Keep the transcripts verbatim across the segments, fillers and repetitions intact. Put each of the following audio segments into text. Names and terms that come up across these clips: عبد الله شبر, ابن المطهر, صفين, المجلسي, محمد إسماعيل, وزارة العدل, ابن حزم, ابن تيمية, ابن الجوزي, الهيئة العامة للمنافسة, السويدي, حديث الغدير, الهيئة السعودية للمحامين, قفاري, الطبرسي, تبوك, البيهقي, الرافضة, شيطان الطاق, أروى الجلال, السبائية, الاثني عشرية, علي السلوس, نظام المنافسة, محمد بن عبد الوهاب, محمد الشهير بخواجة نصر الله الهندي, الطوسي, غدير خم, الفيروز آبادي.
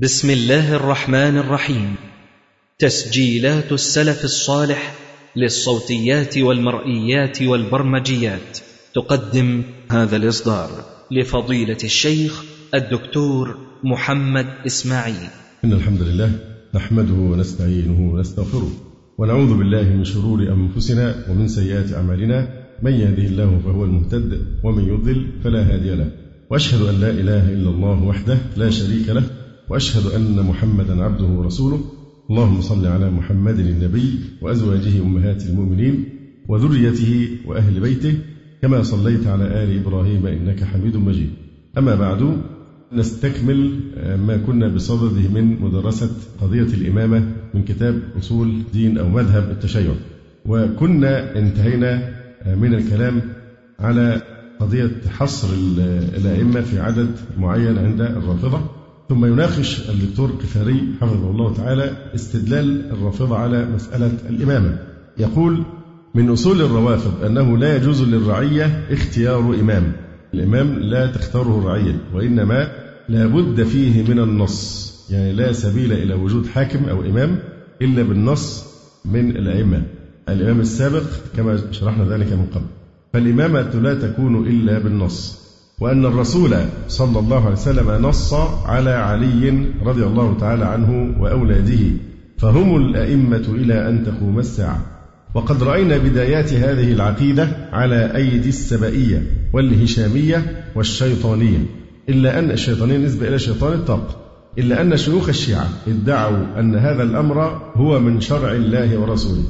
بسم الله الرحمن الرحيم. تسجيلات السلف الصالح للصوتيات والمرئيات والبرمجيات تقدم هذا الإصدار لفضيلة الشيخ الدكتور محمد إسماعيل. إن الحمد لله نحمده ونستعينه ونستغفره ونعوذ بالله من شرور أنفسنا ومن سيئات أعمالنا، من يهده الله فهو المهتد ومن يضلل فلا هادي له، وأشهد أن لا إله إلا الله وحده لا شريك له، وأشهد أن محمدا عبده ورسوله. اللهم صل على محمد النبي وأزواجه أمهات المؤمنين وذريته وأهل بيته كما صليت على آل إبراهيم إنك حميد مجيد. أما بعد، نستكمل ما كنا بصدده من مدرسة قضية الإمامة من كتاب أصول دين أو مذهب التشيع، وكنا انتهينا من الكلام على قضية حصر الأئمة في عدد معين عند الرافضة. ثم يناقش الدكتور قفاري حفظه الله تعالى استدلال الرافضة على مسألة الإمامة. يقول: من أصول الروافض أنه لا يجوز للرعية اختيار إمام، الإمام لا تختاره الرعية، وإنما لا بد فيه من النص، يعني لا سبيل إلى وجود حاكم أو إمام إلا بالنص من الأئمة، الإمام السابق كما شرحنا ذلك من قبل، فالإمامة لا تكون إلا بالنص. وأن الرسول صلى الله عليه وسلم نص على علي رضي الله تعالى عنه وأولاده، فهم الأئمة إلى أن تقوم الساعة. وقد رأينا بدايات هذه العقيدة على أيدي السبائية والهشامية والشيطانية، إلا أن الشيطانية نسبة إلى شيطان الطاق، إلا أن شيوخ الشيعة ادعوا أن هذا الأمر هو من شرع الله ورسوله،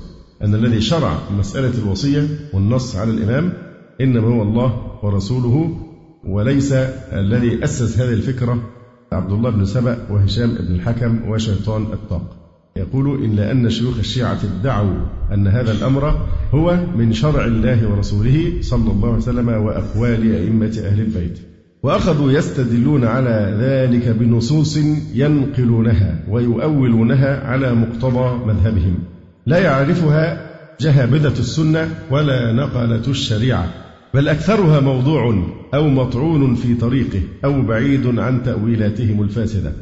أن الذي شرع مسألة الوصية والنص على الإمام إنما هو الله ورسوله، وليس الذي أسس هذه الفكرة عبد الله بن سبأ وهشام بن الحكم وشيطان الطاق. يقول: إلا أن شيوخ الشيعة ادعوا أن هذا الأمر هو من شرع الله ورسوله صلى الله عليه وسلم وأقوال أئمة أهل البيت، وأخذوا يستدلون على ذلك بنصوص ينقلونها ويؤولونها على مقتضى مذهبهم لا يعرفها جهابذة السنة ولا نقلة الشريعة، بل أكثرها موضوع أو مطعون في طريقه أو بعيد عن تأويلاتهم الفاسدة،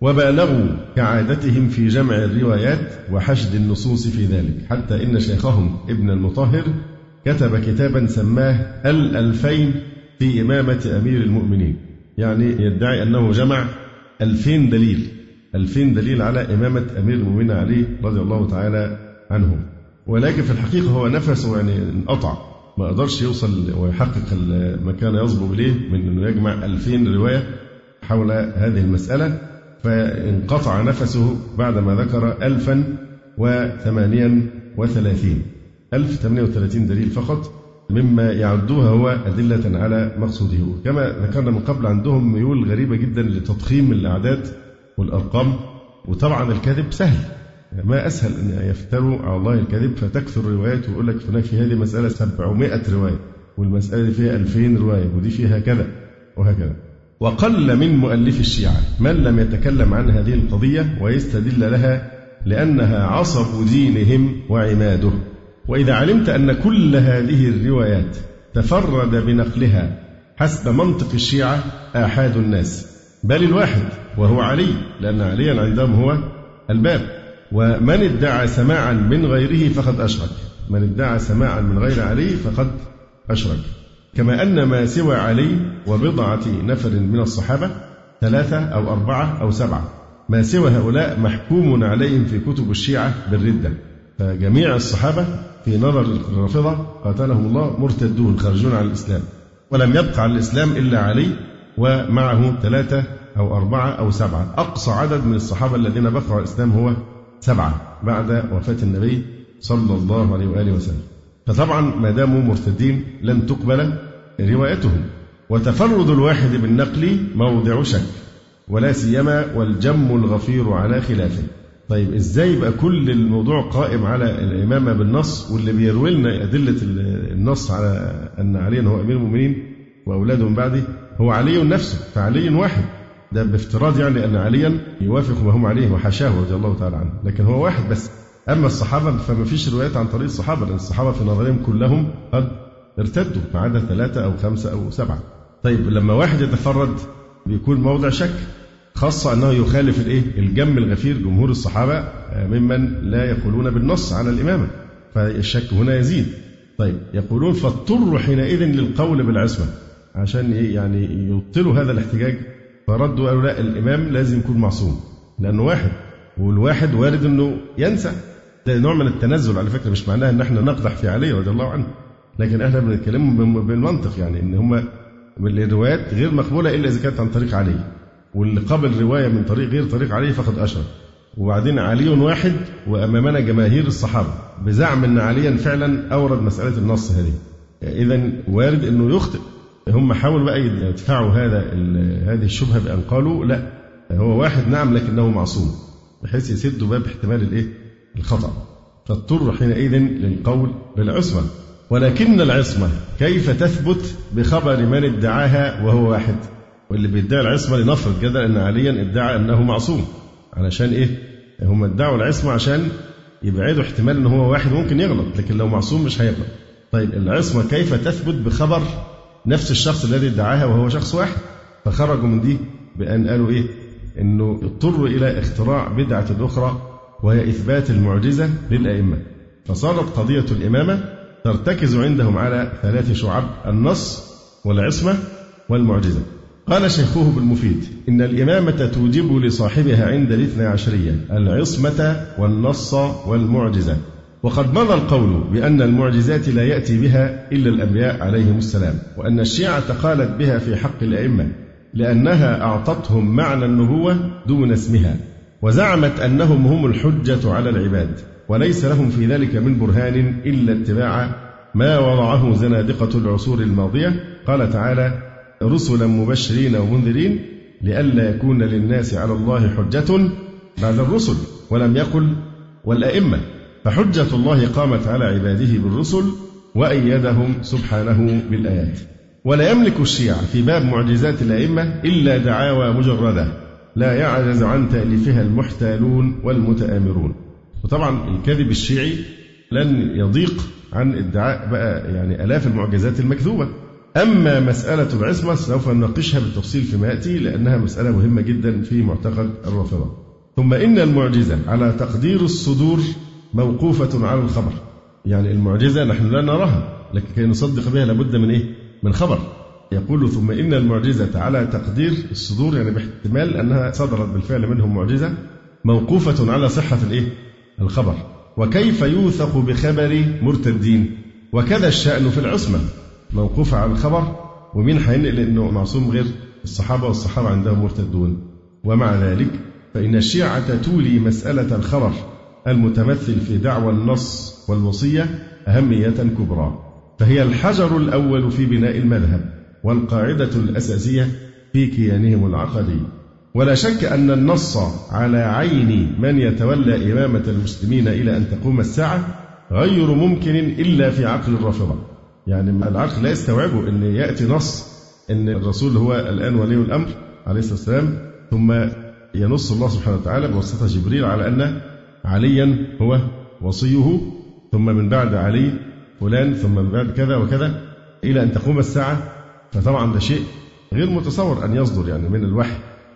وبالغوا كعادتهم في جمع الروايات وحشد النصوص في ذلك، حتى إن شيخهم ابن المطهر كتب كتابا سماه الألفين في إمامة أمير المؤمنين، يعني يدعي أنه جمع ألفين دليل ألفين دليل على إمامة أمير المؤمنين علي رضي الله تعالى عنه، ولكن في الحقيقة هو نفسه يعني انقطع، ما قدرش يوصل ويحقق ما كان يصبو إليه من أنه يجمع ألفين رواية حول هذه المسألة، فانقطع نفسه بعدما ذكر ألفا وثمانيا وثلاثين ألف ثمانية وثلاثين دليل فقط مما يعدوها هو أدلة على مقصوده. كما ذكرنا من قبل، عندهم ميول غريبة جدا لتضخيم الأعداد والأرقام، وطبعا الكذب سهل، ما أسهل أن يفتروا على الله الكذب، فتكثر الروايات ويقول لك هناك في هذه مسألة سبعمائة رواية، والمسألة فيها ألفين رواية، ودي فيها كذا وهكذا. وقل من مؤلف الشيعة من لم يتكلم عن هذه القضية ويستدل لها، لأنها عصب دينهم وعماده. وإذا علمت أن كل هذه الروايات تفرد بنقلها حسب منطق الشيعة آحاد الناس، بل الواحد وهو علي، لأن عليا عندهم هو الباب، ومن ادعى سماعا من غيره فقد أشرك، من ادعى سماعا من غير علي فقد أشرك، كما أن ما سوى علي وبضعة نفر من الصحابة ثلاثة أو أربعة أو سبعة، ما سوى هؤلاء محكوم عليهم في كتب الشيعة بالردة، فجميع الصحابة في نظر الرافضة قاتلهم الله مرتدون خارجون عن الإسلام، ولم يبقى على الإسلام إلا علي ومعه ثلاثة أو أربعة أو سبعة، أقصى عدد من الصحابة الذين بقوا على الإسلام هو سبعة بعد وفاة النبي صلى الله عليه وآله وسلم. فطبعا ما داموا مرتدين لن تقبل روايتهم. وتفرد الواحد بالنقل موضع شك، ولا سيما والجم الغفير على خلافه. طيب ازاي يبقى كل الموضوع قائم على الإمامة بالنص، واللي بيروي لنا أدلة النص على أن علي هو أمير المؤمنين وأولاده من بعده هو علي نفسه، فعلي واحد، ده بافتراض يعني أن عليا يوافق ما هم عليه وحشاه رضي الله تعالى عنه، لكن هو واحد بس. أما الصحابة فما فيش روايات عن طريق الصحابة، لأن الصحابة في نظرهم كلهم قد ارتدوا ما عدا ثلاثة أو خمسة أو سبعة. طيب لما واحد يتفرد بيكون موضع شك، خاصة أنه يخالف الإيه؟ الجم الغفير جمهور الصحابة ممن لا يقولون بالنص على الإمامة، فالشك هنا يزيد. طيب يقولون فاضطروا حينئذ للقول بالعصمة عشان يعني يبطلوا هذا الاحتجاج، فردوا قالوا لا، الإمام لازم يكون معصوم لأنه واحد، والواحد وارد أنه ينسى. ده نوع من التنزل على فكرة، مش معناه أن احنا نقدح في علي رضي الله عنه، لكن احنا بنتكلم بالمنطق، يعني أن هم الروايات غير مقبولة إلا إذا كانت عن طريق علي، واللي قبل رواية من طريق غير طريق علي فقد أشرك. وبعدين علي واحد وأمامنا جماهير الصحابة بزعم أن عليا فعلا أورد مسألة النص هذه، إذا وارد أنه يخطئ. هم حاولوا بقى يدفعوا هذا هذه الشبهة بأن قالوا لا هو واحد نعم لكنه معصوم، بحيث يسدوا باب احتمال الإيه؟ الخطأ. فاضطر حينئذ للقول بالعصمة. ولكن العصمة كيف تثبت بخبر من ادعاها وهو واحد؟ واللي بيدعي العصمة لنفرض جدلا أن عليا ادعى أنه معصوم، علشان إيه؟ هم ادعوا العصمة عشان يبعدوا احتمال أنه هو واحد ممكن يغلط، لكن لو معصوم مش هيغلط. طيب العصمة كيف تثبت بخبر نفس الشخص الذي ادعاها وهو شخص واحد؟ فخرجوا من دي بأن قالوا إيه؟ إنه اضطروا إلى اختراع بدعة أخرى وهي إثبات المعجزة للأئمة. فصارت قضية الإمامة ترتكز عندهم على ثلاث شعب: النص والعصمة والمعجزة. قال شيخه بالمفيد: إن الإمامة توجب لصاحبها عند الاثنى عشرية العصمة والنص والمعجزة، وقد مضى القول بأن المعجزات لا يأتي بها إلا الأنبياء عليهم السلام، وأن الشيعة قالت بها في حق الأئمة لأنها أعطتهم معنى النبوة دون اسمها، وزعمت أنهم هم الحجة على العباد، وليس لهم في ذلك من برهان إلا اتباع ما وضعه زنادقة العصور الماضية. قال تعالى: رسلا مبشرين ومنذرين لئلا يكون للناس على الله حجة بعد الرسل، ولم يقل والأئمة. فحجة الله قامت على عباده بالرسل وأيدهم سبحانه بالآيات. ولا يملك الشيعة في باب معجزات الأئمة إلا دعاوى مجردة لا يعجز عن تأليفها المحتالون والمتآمرون. وطبعا الكذب الشيعي لن يضيق عن ادعاء بقى يعني آلاف المعجزات المكذوبة. أما مسألة العصمة سوف نناقشها بالتفصيل فيما يأتي، لأنها مسألة مهمة جدا في معتقد الرافضة. ثم إن المعجزة على تقدير الصدور موقوفة على الخبر، يعني المعجزة نحن لا نراها، لكن كي نصدق بها لابد من إيه؟ من خبر. يقول: ثم إن المعجزة على تقدير الصدور، يعني باحتمال أنها صدرت بالفعل منهم معجزة، موقوفة على صحة الإيه؟ الخبر. وكيف يوثق بخبر مرتدين؟ وكذا الشأن في العصمة، موقوفة على الخبر، ومين هينقل أنه معصوم غير الصحابة؟ والصحابة عندهم مرتدون. ومع ذلك فإن الشيعة تولي مسألة الخبر المتمثل في دعوى النص والوصية أهمية كبرى، فهي الحجر الأول في بناء المذهب والقاعدة الأساسية في كيانهم العقدي. ولا شك أن النص على عين من يتولى إمامة المسلمين إلى أن تقوم الساعة غير ممكن إلا في عقل الرافضة، يعني العقل لا يستوعبه أن يأتي نص أن الرسول هو الآن ولي الأمر عليه الصلاة والسلام، ثم ينص الله سبحانه وتعالى بواسطة جبريل على أن عليا هو وصيه، ثم من بعد علي فلان، ثم من بعد كذا وكذا إلى أن تقوم الساعة. فطبعا ده شيء غير متصور أن يصدر يعني من الوحي،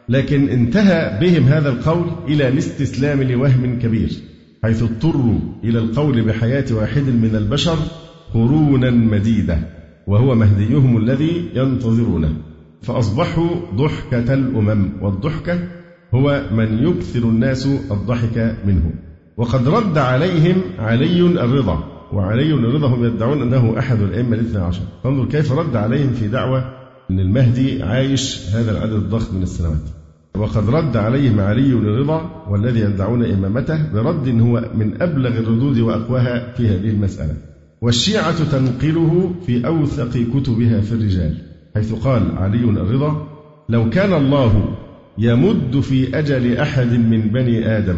لكن انتهى بهم هذا القول إلى الاستسلام لوهم كبير، حيث اضطروا إلى القول بحياة واحد من البشر قرونا مديدة، وهو مهديهم الذي ينتظرونه، فأصبحوا ضحكة الأمم، والضحكة هو من يكثر الناس الضحك منه. وقد رد عليهم علي الرضا، وعلي الرضا هم يدعون أنه أحد الأئمة الاثنى عشر. فانظر كيف رد عليهم في دعوة أن المهدي عايش هذا العدد الضخم من السنوات. وقد رد عليهم علي الرضا والذي يدعون إمامته برد هو من أبلغ الردود وأقواها في هذه المسألة. والشيعة تنقله في أوثق كتبها في الرجال، حيث قال علي الرضا: لو كان الله يمد في أجل أحد من بني آدم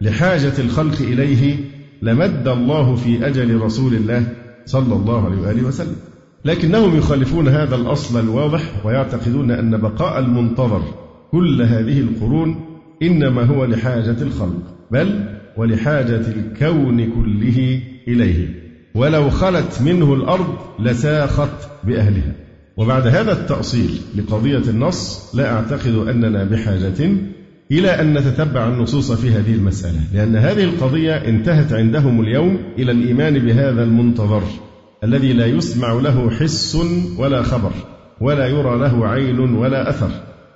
لحاجة الخلق إليه لمد الله في أجل رسول الله صلى الله عليه وآله وسلم، لكنهم يخالفون هذا الأصل الواضح، ويعتقدون أن بقاء المنتظر كل هذه القرون إنما هو لحاجة الخلق، بل ولحاجة الكون كله إليه، ولو خلت منه الأرض لساخت بأهلها. وبعد هذا التأصيل لقضية النص لا أعتقد أننا بحاجة إلى أن نتتبع النصوص في هذه المسألة، لأن هذه القضية انتهت عندهم اليوم إلى الإيمان بهذا المنتظر الذي لا يسمع له حس ولا خبر ولا يرى له عين ولا أثر،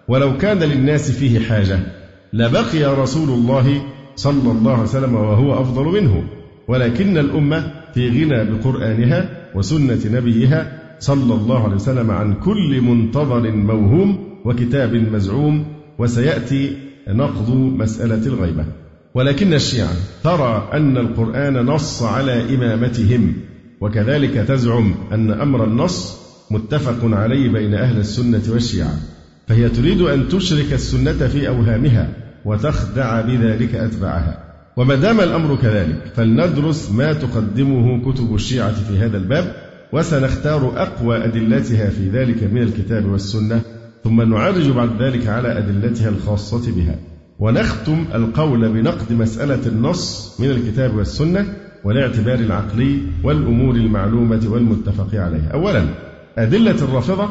ولو كان للناس فيه حاجة لبقي رسول الله صلى الله عليه وسلم وهو أفضل منه، ولكن الأمة في غنى بقرآنها وسنة نبيها صلى الله عليه وسلم عن كل منتظر موهوم وكتاب مزعوم، وسيأتي نقض مسألة الغيبة. ولكن الشيعة ترى أن القرآن نص على إمامتهم، وكذلك تزعم أن أمر النص متفق عليه بين أهل السنة والشيعة، فهي تريد أن تشرك السنة في أوهامها وتخدع بذلك أتباعها. وما دام الأمر كذلك فلندرس ما تقدمه كتب الشيعة في هذا الباب، وسنختار أقوى أدلتها في ذلك من الكتاب والسنة، ثم نعرج بعد ذلك على أدلتها الخاصة بها، ونختم القول بنقد مسألة النص من الكتاب والسنة والاعتبار العقلي والأمور المعلومة والمتفق عليها. أولا، أدلة الرافضة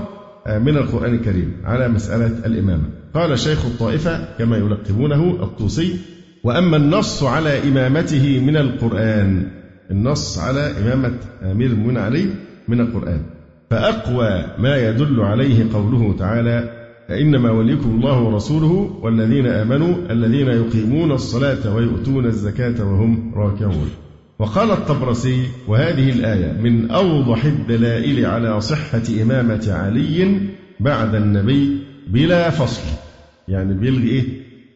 من القرآن الكريم على مسألة الإمامة. قال شيخ الطائفة كما يلقبونه الطوسي: وأما النص على إمامته من القرآن، النص على إمامة أمير المؤمنين علي من القرآن، فأقوى ما يدل عليه قوله تعالى: إنما وليكم الله ورسوله والذين آمنوا الذين يقيمون الصلاة ويؤتون الزكاة وهم راكعون. وقال الطبرسي: وهذه الآية من أوضح الدلائل على صحة إمامة علي بعد النبي بلا فصل، يعني بيلغي إيه؟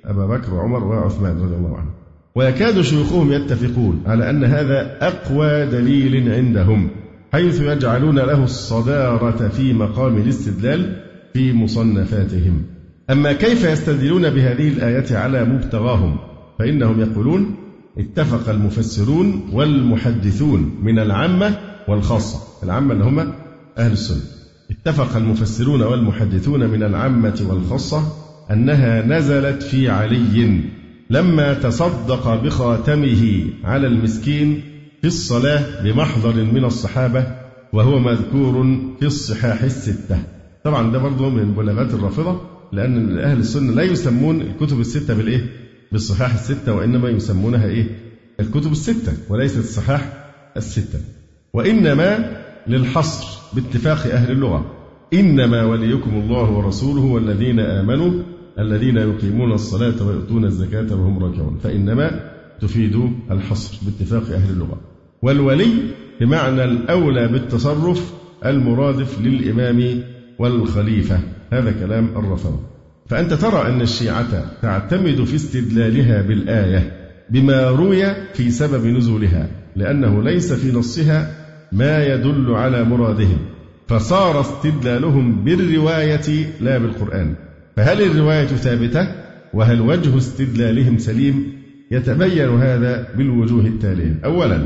أبا بكر وعمر وعثمان رضي الله عنهم. ويكاد شيوخهم يتفقون على أن هذا أقوى دليل عندهم، حيث يجعلون له الصدارة في مقام الاستدلال في مصنفاتهم. أما كيف يستدلون بهذه الآية على مبتغاهم، فإنهم يقولون: اتفق المفسرون والمحدثون من العامة والخاصة، العامة اللي هم أهل السنة، اتفق المفسرون والمحدثون من العامة والخاصة أنها نزلت في علي لما تصدق بخاتمه على المسكين في الصلاة بمحضر من الصحابة، وهو مذكور في الصحاح الستة. طبعا ده برضه من بلاغات الرافضة، لأن أهل السنة لا يسمون الكتب الستة بالإيه؟ بالصحاح الستة، وإنما يسمونها إيه؟ الكتب الستة، وليست الصحاح الستة، وإنما للحصر باتفاق أهل اللغة. إنما وليكم الله ورسوله والذين آمنوا الذين يقيمون الصلاة ويؤتون الزكاة وهم راكعون، فإنما تفيد الحصر باتفاق أهل اللغة. والولي بمعنى الأولى بالتصرف المرادف للإمام والخليفة، هذا كلام الرافضة. فأنت ترى أن الشيعة تعتمد في استدلالها بالآية بما روي في سبب نزولها، لأنه ليس في نصها ما يدل على مرادهم، فصار استدلالهم بالرواية لا بالقرآن. فهل الرواية ثابتة؟ وهل وجه استدلالهم سليم؟ يتبين هذا بالوجوه التالية: أولا،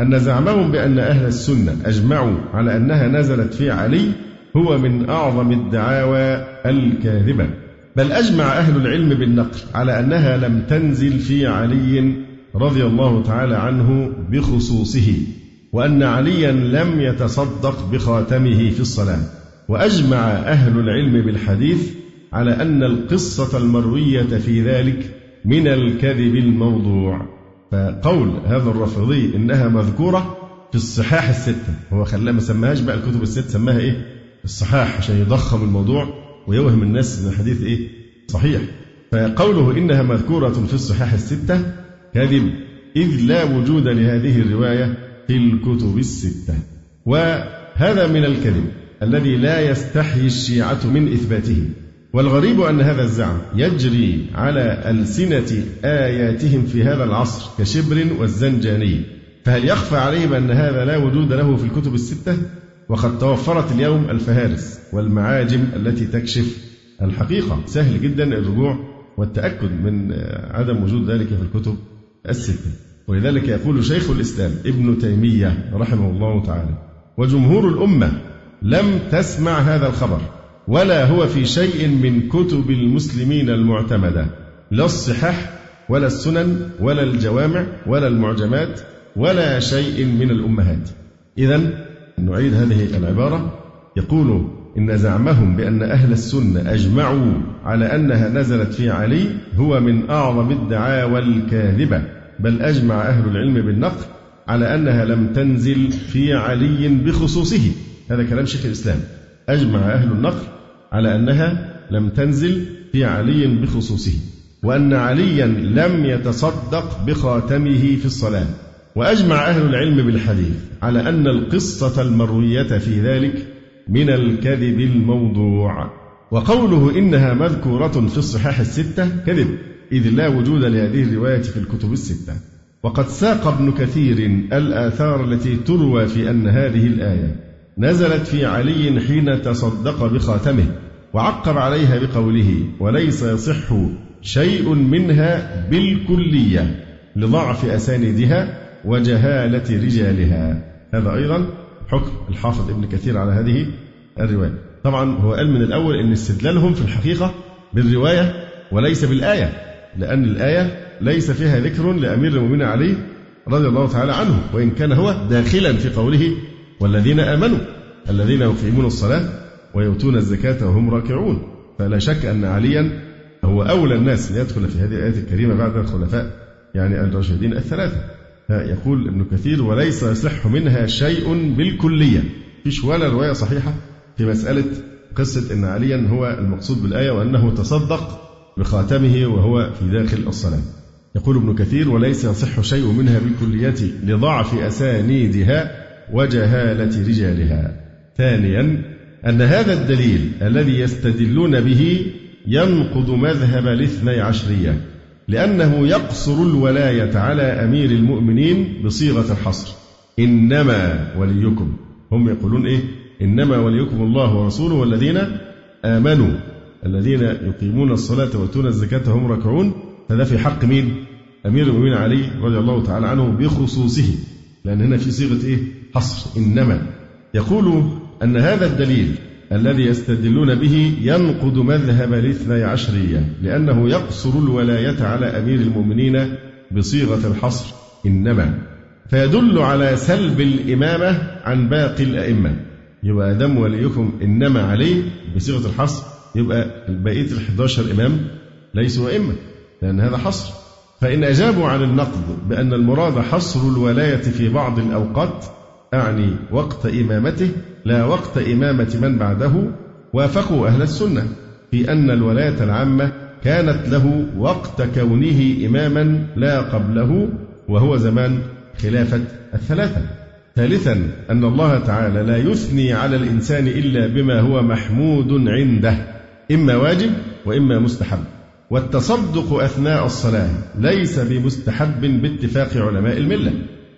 أن زعمهم بأن أهل السنة أجمعوا على أنها نزلت في علي هو من أعظم الدعاوى الكاذبة، بل أجمع أهل العلم بالنقل على أنها لم تنزل في علي رضي الله تعالى عنه بخصوصه، وأن عليا لم يتصدق بخاتمه في الصلاة. وأجمع أهل العلم بالحديث على أن القصة المروية في ذلك من الكذب الموضوع. فقول هذا الرافضي إنها مذكورة في الصحاح الستة، هو خلاه ما سماهاش بقى الكتب الست، سماها إيه؟ الصحاح، عشان يضخم الموضوع ويوهم الناس أن الحديث إيه؟ صحيح. فقوله إنها مذكورة في الصحاح الستة كذب، إذ لا وجود لهذه الرواية في الكتب الستة. وهذا من الكذب الذي لا يستحي الشيعة من إثباته. والغريب أن هذا الزعم يجري على ألسنة آياتهم في هذا العصر كشبر والزنجاني، فهل يخفى عليهم أن هذا لا وجود له في الكتب الستة؟ وقد توفرت اليوم الفهارس والمعاجم التي تكشف الحقيقة، سهل جدا الرجوع والتأكد من عدم وجود ذلك في الكتب الستة. ولذلك يقول شيخ الإسلام ابن تيمية رحمه الله تعالى: وجمهور الأمة لم تسمع هذا الخبر، ولا هو في شيء من كتب المسلمين المعتمدة، لا الصحاح ولا السنن ولا الجوامع ولا المعجمات ولا شيء من الأمهات. إذن نعيد هذه العبارة، يقول إن زعمهم بأن أهل السنة أجمعوا على أنها نزلت في علي هو من أعظم الدعاوى الكاذبة، بل أجمع أهل العلم بالنقل على أنها لم تنزل في علي بخصوصه. هذا كلام شيخ الإسلام. أجمع أهل النقل على أنها لم تنزل في علي بخصوصه، وأن عليا لم يتصدق بخاتمه في الصلاة. وأجمع أهل العلم بالحديث على أن القصة المروية في ذلك من الكذب الموضوع. وقوله إنها مذكورة في الصحاح الستة كذب، إذ لا وجود لهذه الرواية في الكتب الستة. وقد ساق ابن كثير الآثار التي تروى في أن هذه الآية نزلت في علي حين تصدق بخاتمه، وعقب عليها بقوله وليس يصح شيء منها بالكلية لضعف أساندها وجهالة رجالها. هذا أيضا حكم الحافظ ابن كثير على هذه الرواية. طبعا هو قال من الأول أن استدلالهم في الحقيقة بالرواية وليس بالآية، لأن الآية ليس فيها ذكر لأمير المؤمنين علي رضي الله تعالى عنه، وإن كان هو داخلا في قوله والذين آمنوا الذين يقيمون الصلاة ويؤتون الزكاة وهم راكعون. فلا شك أن عليا هو أولى الناس ليدخل في هذه الآية الكريمة بعد الخلفاء يعني الراشدين الثلاثة. يقول ابن كثير وليس يصح منها شيء بالكلية، فيش ولا رواية صحيحة في مسألة قصة أن عليا هو المقصود بالآية وأنه تصدق بخاتمه وهو في داخل الصلاة. يقول ابن كثير وليس يصح شيء منها بالكلية لضعف أسانيدها وجهالة رجالها. ثانيا أن هذا الدليل الذي يستدلون به ينقض مذهب الاثني عشرية، لأنه يقصر الولاية على أمير المؤمنين بصيغة الحصر، إنما وليكم. هم يقولون إيه؟ إنما وليكم الله ورسوله والذين آمنوا الذين يقيمون الصلاة ويؤتون الزكاة وهم راكعون. فده في حق مين؟ أمير المؤمنين علي رضي الله تعالى عنه بخصوصه، لأن هنا في صيغة إيه؟ حصر، إنما. يقول أن هذا الدليل الذي يستدلون به ينقض مذهب الاثني عشرية، لأنه يقصر الولاية على أمير المؤمنين بصيغة الحصر، إنما، فيدل على سلب الإمامة عن باقي الأئمة. يبقى دم وليكم إنما عليه بصيغة الحصر، يبقى بقية الحداشر إمام ليسوا أئمة لأن هذا حصر. فإن أجابوا عن النقد بأن المراد حصر الولاية في بعض الأوقات، أعني وقت إمامته لا وقت إمامة من بعده، وافقوا أهل السنة في أن الولاية العامة كانت له وقت كونه إماما لا قبله، وهو زمان خلافة الثلاثة. ثالثا أن الله تعالى لا يثني على الإنسان إلا بما هو محمود عنده، إما واجب وإما مستحب. والتصدق أثناء الصلاة ليس بمستحب باتفاق علماء الملة،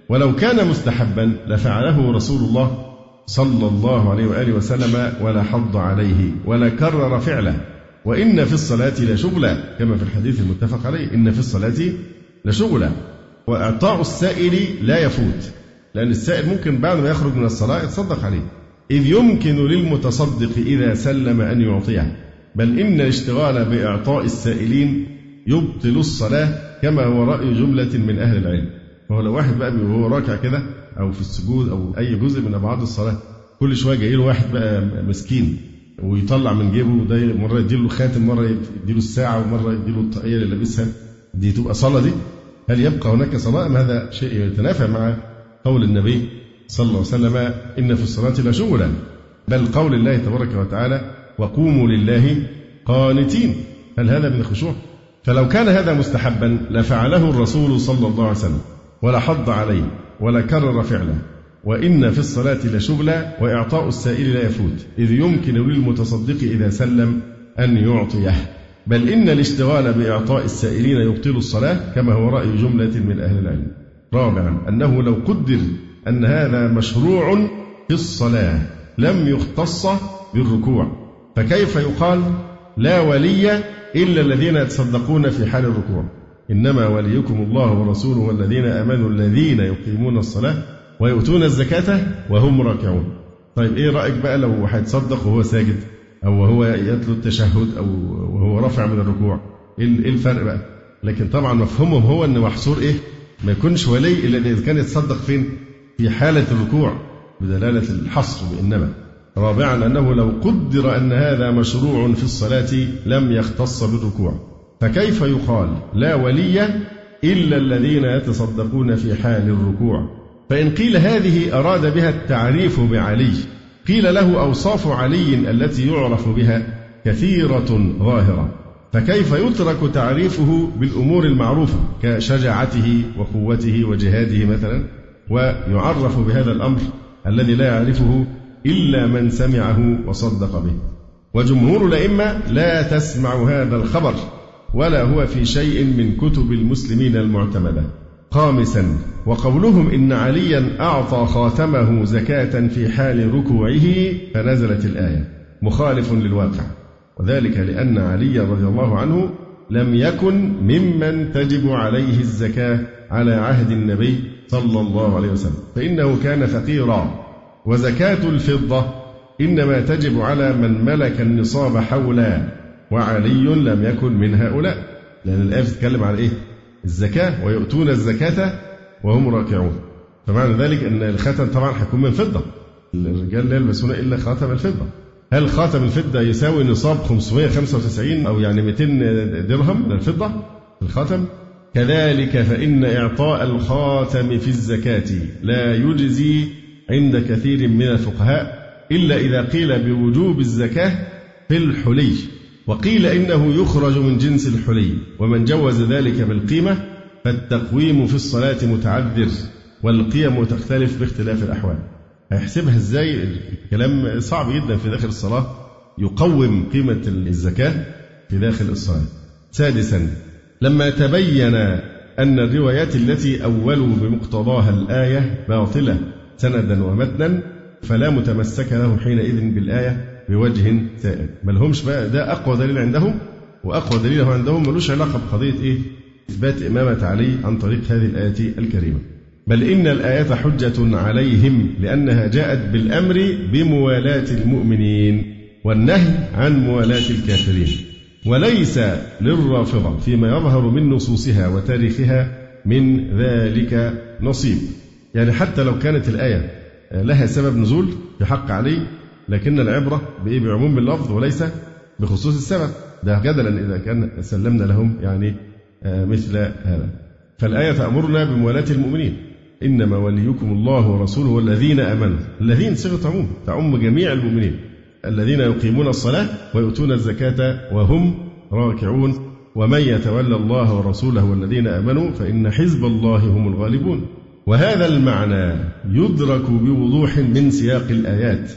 ولو كان مستحبا لفعله رسول الله صلى الله عليه وآله وسلم ولا حض عليه ولا كرر فعله. وإن في الصلاة لشغلا، كما في الحديث المتفق عليه، إن في الصلاة لشغلا. وإعطاء السائل لا يفوت، لأن السائل ممكن بعد ما يخرج من الصلاة يتصدق عليه، إذ يمكن للمتصدق إذا سلم أن يعطيه، بل إن الاشتغال بإعطاء السائلين يبطل الصلاة، كما هو رأي جملة من أهل العلم. فهو لو واحد بقى وهو راكع كده أو في السجود أو أي جزء من أبعاد الصلاة كل شوية جاي له واحد بقى مسكين ويطلع من جيبه ده، مرة يديله خاتم، مرة يديله الساعة، ومرة يديله الطاقية اللي لابسها دي، تبقى صلاة دي؟ هل يبقى هناك صلاة؟ أم هذا شيء يتنافى مع قول النبي صلى الله عليه وسلم إن في الصلاة لشغلا، بل قول الله تبارك وتعالى وقوموا لله قانتين؟ هل هذا من الخشوع؟ فلو كان هذا مستحبا لفعله الرسول صلى الله عليه وسلم ولا حض عليه ولا كرر فعله. وإن في الصلاة لشغلة وإعطاء السائل لا يفوت، إذ يمكن للمتصدق إذا سلم أن يعطيه، بل إن الاشتغال بإعطاء السائلين يبطل الصلاة، كما هو رأي جملة من أهل العلم. رابعا أنه لو قدر أن هذا مشروع في الصلاة لم يختص بالركوع، فكيف يقال لا ولي إلا الذين يتصدقون في حال الركوع؟ إنما وليكم الله ورسوله والذين آمنوا الذين يقيمون الصلاة ويؤتون الزكاة وهم راكعون. طيب إيه رأيك بقى لو هيتصدق وهو ساجد، أو وهو يتلو التشهد، أو وهو رافع من الركوع؟ إيه الفرق بقى؟ لكن طبعا مفهومهم هو أن محصور إيه؟ ما يكونش ولي إلا إذا كان يتصدق فين؟ في حالة الركوع، بدلالة الحصر بإنما. رابعا أنه لو قدر أن هذا مشروع في الصلاة لم يختص بالركوع، فكيف يقال لا ولي إلا الذين يتصدقون في حال الركوع؟ فإن قيل هذه أراد بها التعريف بعلي، قيل له أوصاف علي التي يعرف بها كثيرة ظاهرة، فكيف يترك تعريفه بالأمور المعروفة كشجاعته وقوته وجهاده مثلا، ويعرف بهذا الأمر الذي لا يعرفه إلا من سمعه وصدق به؟ وجمهور الأئمة لا تسمع هذا الخبر ولا هو في شيء من كتب المسلمين المعتمدة. خامسا، وقولهم إن عليا أعطى خاتمه زكاة في حال ركوعه فنزلت الآية مخالف للواقع، وذلك لأن علي رضي الله عنه لم يكن ممن تجب عليه الزكاة على عهد النبي صلى الله عليه وسلم، فإنه كان فقيرا، وزكاة الفضة إنما تجب على من ملك النصاب حولا، وعلي لم يكن من هؤلاء، لأن الآية تتكلم عن إيه؟ الزكاة، ويؤتون الزكاة وهم راكعون، فمعنى ذلك أن الخاتم طبعا هيكون من فضة، الرجال لا يلبسون إلا خاتم الفضة. هل خاتم الفضة يساوي نصاب خمسمائة وخمسة وتسعين أو يعني مئتين درهم من الفضة الخاتم؟ كذلك فإن إعطاء الخاتم في الزكاة لا يجزي عند كثير من الفقهاء إلا إذا قيل بوجوب الزكاة في الحلي، وقيل إنه يخرج من جنس الحلي، ومن جوز ذلك بالقيمة فالتقويم في الصلاة متعذر، والقيم تختلف باختلاف الأحوال. هيحسبها إزاي؟ الكلام صعب جدا في داخل الصلاة، يقوم قيمة الزكاة في داخل الصلاة. سادسا، لما تبين أن الروايات التي أولوا بمقتضاها الآية باطلة سندا ومتنا، فلا متمسك له حينئذ بالآية بوجه سائد. ملهمش بقى، ده أقوى دليل عندهم، وأقوى دليله عندهم ملوش علاقة بقضية إيه؟ إثبات إمامة علي عن طريق هذه الآية الكريمة، بل إن الآية حجة عليهم لأنها جاءت بالأمر بموالاة المؤمنين والنهي عن موالاة الكافرين، وليس للرافضة فيما يظهر من نصوصها وتاريخها من ذلك نصيب. يعني حتى لو كانت الآية لها سبب نزول بحق علي، لكن العبرة بإيه؟ بعموم اللفظ وليس بخصوص السبب، ده جدلا إذا كان سلمنا لهم يعني مثل هذا. فالآية تأمرنا بموالاة المؤمنين، إنما وليكم الله ورسوله والذين آمنوا، الذين صيغة عموم تعم جميع المؤمنين، الذين يقيمون الصلاة ويؤتون الزكاة وهم راكعون، ومن يتولى الله ورسوله والذين آمنوا فإن حزب الله هم الغالبون. وهذا المعنى يدرك بوضوح من سياق الآيات،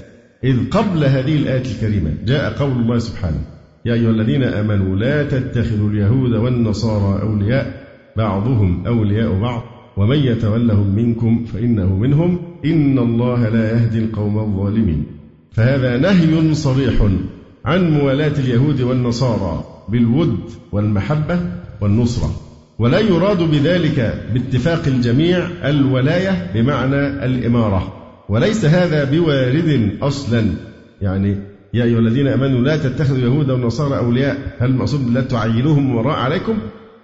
إذ قبل هذه الآية الكريمة جاء قول الله سبحانه: يا أيها الذين آمنوا لا تتخذوا اليهود والنصارى أولياء بعضهم أولياء بعض ومن يتولهم منكم فإنه منهم إن الله لا يهدي القوم الظالمين. فهذا نهي صريح عن موالاة اليهود والنصارى بالود والمحبة والنصرة، ولا يراد بذلك باتفاق الجميع الولاية بمعنى الإمارة، وليس هذا بوارد أصلا. يعني يا أيها الذين آمنوا لا تتخذوا اليهود والنصارى أولياء، هل المقصود لا تعينوهم وراء عليكم،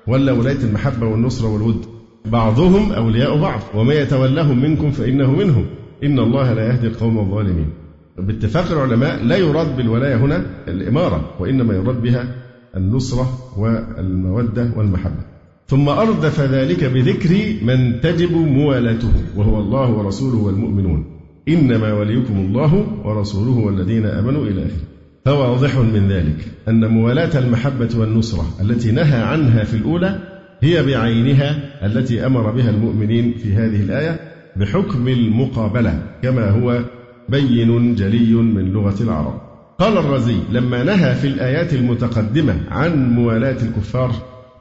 ولا ولاية المحبة والنصرة والود؟ بعضهم أولياء بعض وما يتولهم منكم فإنه منهم إن الله لا يهدي القوم الظالمين. باتفاق العلماء لا يراد بالولاية هنا الإمارة، وإنما يراد بها النصرة والمودة والمحبة. ثم أردف ذلك بذكر من تجب موالاته، وهو الله ورسوله والمؤمنون، إنما وليكم الله ورسوله والذين آمنوا إلى آخره. فواضح من ذلك أن موالاة المحبة والنصرة التي نهى عنها في الأولى هي بعينها التي أمر بها المؤمنين في هذه الآية بحكم المقابلة، كما هو بين جلي من لغة العرب. قال الرازي: لما نهى في الآيات المتقدمة عن موالاة الكفار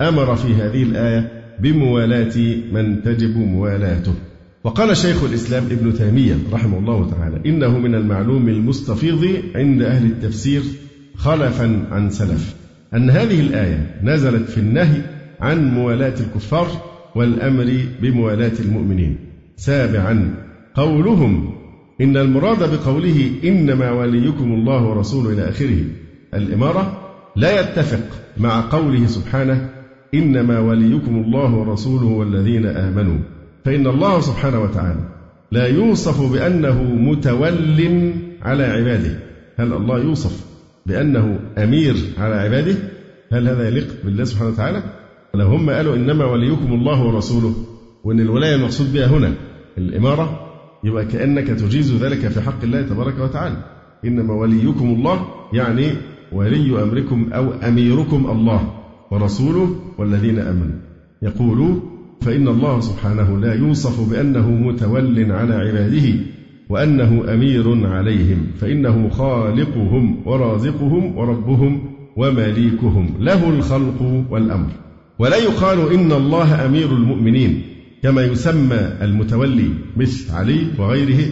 أمر في هذه الآية بموالاة من تجب موالاته. وقال شيخ الإسلام ابن تيمية رحمه الله تعالى: إنه من المعلوم المستفيض عند أهل التفسير خلفا عن سلف أن هذه الآية نزلت في النهي عن موالاة الكفار والأمر بموالاة المؤمنين. سابعا، قولهم إن المراد بقوله إنما وليكم الله ورسوله إلى آخره الإمارة لا يتفق مع قوله سبحانه: إنما وليكم الله ورسوله والذين آمنوا، فإن الله سبحانه وتعالى لا يوصف بأنه متول على عباده، هل الله يوصف بأنه أمير على عباده؟ هل هذا يليق بالله سبحانه وتعالى؟ لو هم قالوا إنما وليكم الله ورسوله وأن الولاية المقصود بها هنا الإمارة، يبقى كأنك تجيز ذلك في حق الله تبارك وتعالى. إنما وليكم الله يعني ولي أمركم أو أميركم الله ورسوله والذين آمنوا. يقول: فإن الله سبحانه لا يوصف بأنه متول على عباده وأنه أمير عليهم، فإنه خالقهم ورازقهم وربهم ومليكهم، له الخلق والأمر. ولا يقال إن الله أمير المؤمنين كما يسمى المتولي مثل علي وغيره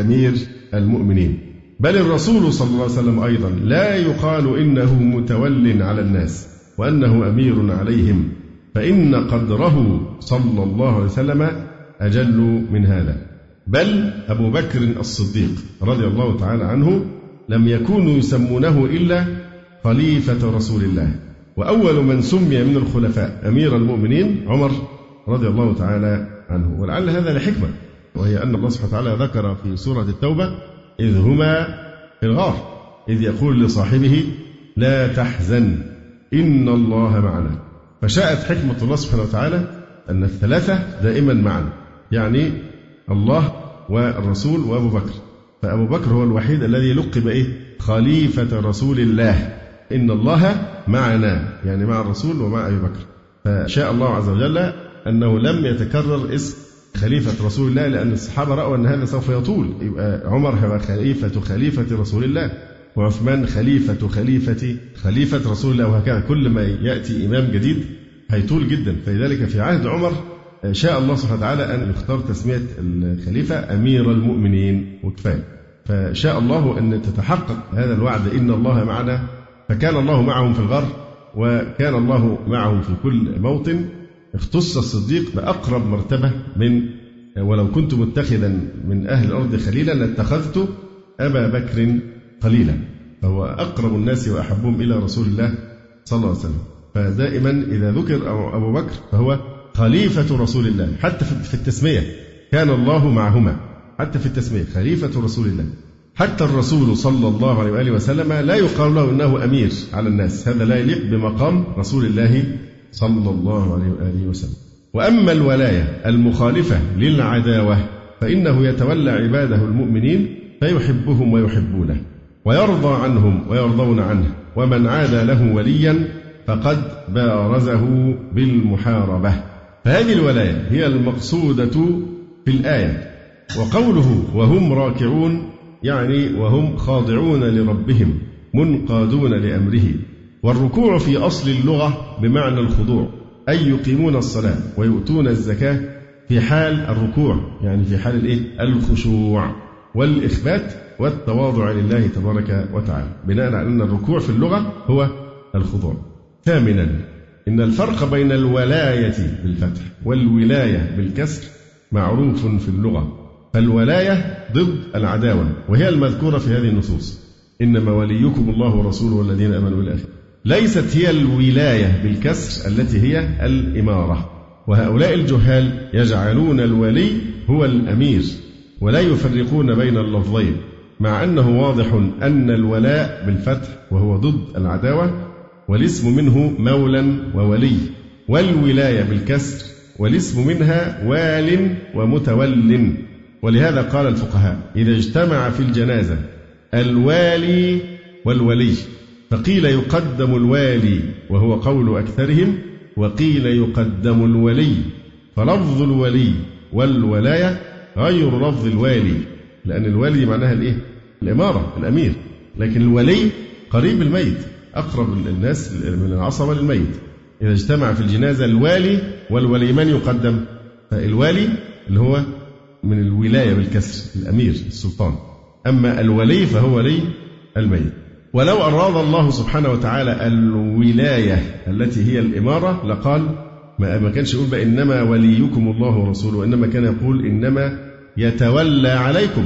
أمير المؤمنين، بل الرسول صلى الله عليه وسلم أيضا لا يقال إنه متول على الناس وأنه أمير عليهم، فإن قدره صلى الله عليه وسلم أجل من هذا. بل أبو بكر الصديق رضي الله تعالى عنه لم يكونوا يسمونه إلا خليفة رسول الله، وأول من سمي من الخلفاء أمير المؤمنين عمر رضي الله تعالى عنه. ولعل هذا لحكمة، وهي أن الله سبحانه وتعالى ذكر في سورة التوبة إذ هما في الغار إذ يقول لصاحبه لا تحزن إن الله معنا، فشاءت حكمة الله سبحانه وتعالى أن الثلاثة دائما معنا، يعني الله والرسول وأبو بكر، فأبو بكر هو الوحيد الذي لقب إيه خليفة رسول الله، إن الله معنا يعني مع الرسول ومع أبي بكر. فشاء الله عز وجل أنه لم يتكرر اسم خليفة رسول الله، لأن الصحابة رأوا أن هذا سوف يطول، يبقى عمر هو خليفة خليفة رسول الله، وعثمان خليفة خليفة خليفة رسول الله، وهكذا كل ما يأتي إمام جديد هيطول جدا. فلذلك في عهد عمر شاء الله سبحانه وتعالى أن يختار تسمية الخليفة أمير المؤمنين وكفاية. فشاء الله أن تتحقق هذا الوعد إن الله معنا، فكان الله معهم في الغر وكان الله معهم في كل موطن. اختص الصديق بأقرب مرتبة من ولو كنت متخذا من أهل الأرض خليلا لاتخذت أبا بكر قليلا، فهو أقرب الناس وأحبهم إلى رسول الله صلى الله عليه وسلم. فدائما إذا ذكر أبو بكر فهو خليفة رسول الله، حتى في التسمية كان الله معهما، حتى في التسمية خليفة رسول الله. حتى الرسول صلى الله عليه وآله وسلم لا يقال له إنه أمير على الناس، هذا لا يليق بمقام رسول الله صلى الله عليه وآله وسلم. وأما الولاية المخالفة للعداوة فإنه يتولى عباده المؤمنين فيحبهم ويحبونه ويرضى عنهم ويرضون عنه، ومن عادى له وليا فقد بارزه بالمحاربة. فهذه الولاية هي المقصودة في الآية. وقوله وهم راكعون يعني وهم خاضعون لربهم منقادون لأمره. والركوع في أصل اللغة بمعنى الخضوع، أي يقيمون الصلاة ويؤتون الزكاة في حال الركوع، يعني في حال الإيه؟ الخشوع والإخبات والتواضع لله تبارك وتعالى، بناء على أن الركوع في اللغة هو الخضوع. ثامنا، إن الفرق بين الولاية بالفتح والولاية بالكسر معروف في اللغة، فالولاية ضد العداوة وهي المذكورة في هذه النصوص، إنما وليكم الله ورسوله والذين آمنوا إلى آخره. ليست هي الولاية بالكسر التي هي الإمارة، وهؤلاء الجهال يجعلون الولي هو الأمير ولا يفرقون بين اللفظين، مع أنه واضح أن الولاء بالفتح وهو ضد العداوة، والاسم منه مولا وولي، والولاية بالكسر والاسم منها وال ومتول. ولهذا قال الفقهاء إذا اجتمع في الجنازة الوالي والولي فقيل يقدم الوالي وهو قول أكثرهم، وقيل يقدم الولي، فلفظ الولي والولاية غير لفظ الوالي، لأن الوالي معناها الإيه؟ الإمارة الأمير، لكن الولي قريب الميت، أقرب الناس من العصبة للميت. إذا اجتمع في الجنازة الوالي والولي من يقدم؟ فالوالي اللي هو من الولاية بالكسر الأمير السلطان، أما الولي فهو ولي الميت. ولو أراد الله سبحانه وتعالى الولاية التي هي الإمارة لقال ما كانش يقول إنما وليكم الله ورسوله، وإنما كان يقول إنما يتولى عليكم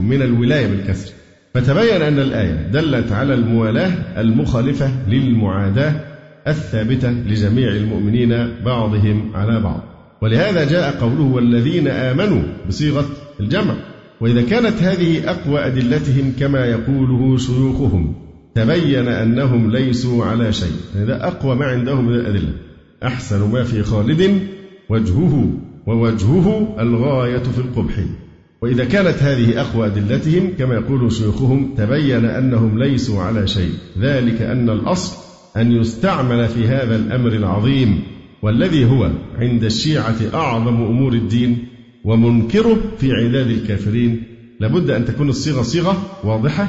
من الولاية بالكسر. فتبين أن الآية دلت على الموالاة المخالفة للمعاداة الثابتة لجميع المؤمنين بعضهم على بعض، ولهذا جاء قوله والذين آمنوا بصيغة الجمع، وإذا كانت هذه أقوى أدلتهم كما يقوله شيوخهم تبين أنهم ليسوا على شيء. هذا أقوى ما عندهم من الأدلة. أحسن ما في خالد وجهه، ووجهه الغاية في القبح. وإذا كانت هذه أقوى أدلتهم كما يقول شيوخهم تبين أنهم ليسوا على شيء، ذلك أن الأصل أن يستعمل في هذا الأمر العظيم والذي هو عند الشيعة أعظم أمور الدين ومنكره في عداد الكافرين، لابد أن تكون الصيغة صيغة واضحة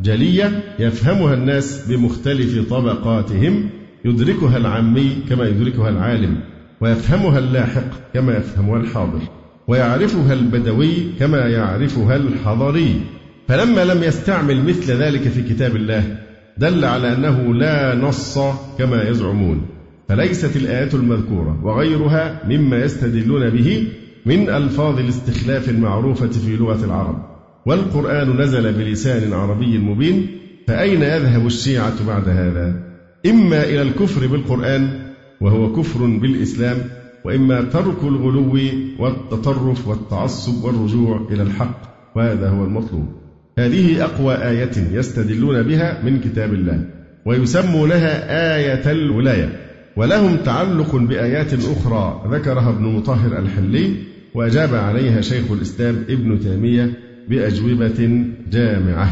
جلية يفهمها الناس بمختلف طبقاتهم، يدركها العامي كما يدركها العالم، ويفهمها اللاحق كما يفهمها الحاضر، ويعرفها البدوي كما يعرفها الحضري. فلما لم يستعمل مثل ذلك في كتاب الله دل على أنه لا نص كما يزعمون، فليست الآيات المذكورة وغيرها مما يستدلون به من ألفاظ الاستخلاف المعروفة في لغة العرب. والقرآن نزل بلسان عربي مبين، فأين يذهب الشيعة بعد هذا؟ إما إلى الكفر بالقرآن وهو كفر بالإسلام، وإما ترك الغلو والتطرف والتعصب والرجوع إلى الحق، وهذا هو المطلوب. هذه أقوى آية يستدلون بها من كتاب الله، ويسمونها آية الولاية، ولهم تعلق بآيات أخرى ذكرها ابن المطهر الحلي وأجاب عليها شيخ الإسلام ابن تيمية بأجوبة جامعة.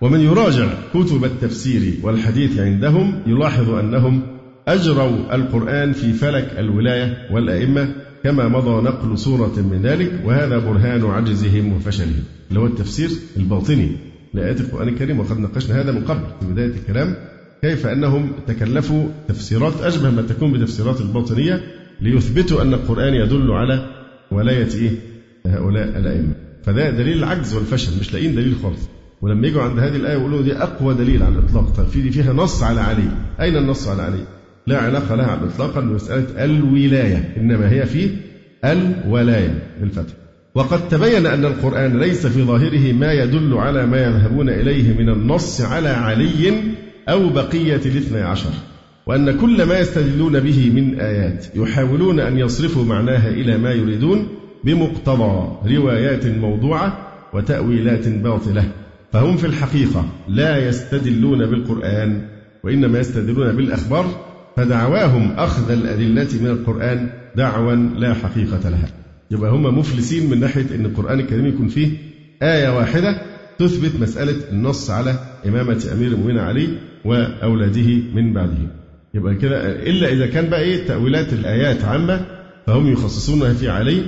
ومن يراجع كتب التفسير والحديث عندهم يلاحظ أنهم أجروا القرآن في فلك الولاية والأئمة كما مضى نقل صورة من ذلك، وهذا برهان عجزهم وفشلهم، اللي هو التفسير الباطني لآيات القرآن الكريم. وقد ناقشنا هذا من قبل في بداية الكلام، كيف أنهم تكلفوا تفسيرات أشبه ما تكون بتفسيرات الباطنية ليثبتوا أن القرآن يدل على ولاية إيه هؤلاء الأئمة. فده دليل العجز والفشل، مش لاقين دليل خالص. ولما يجوا عند هذه الآية يقولوا دي أقوى دليل على الإطلاق، طيب في فيها نص على علي، أين النص على علي؟ لا علاقة لها على الإطلاق بمسألة الولاية، إنما هي في الولاية بالفتح. وقد تبين أن القرآن ليس في ظاهره ما يدل على ما يذهبون إليه من النص على علي أو بقية الاثنى عشر، وأن كل ما يستدلون به من آيات يحاولون أن يصرفوا معناها إلى ما يريدون بمقتضى روايات موضوعة وتأويلات باطلة. فهم في الحقيقة لا يستدلون بالقرآن، وإنما يستدلون بالأخبار، فدعواهم أخذ الأدلة من القرآن دعوا لا حقيقة لها. يبقى هم مفلسين من ناحية أن القرآن الكريم يكون فيه آية واحدة تثبت مسألة النص على إمامة أمير المؤمنين علي وأولاده من بعده. يبقى كده إلا إذا كان بقى إيه تأويلات الآيات عامة، فهم يخصصونها في علي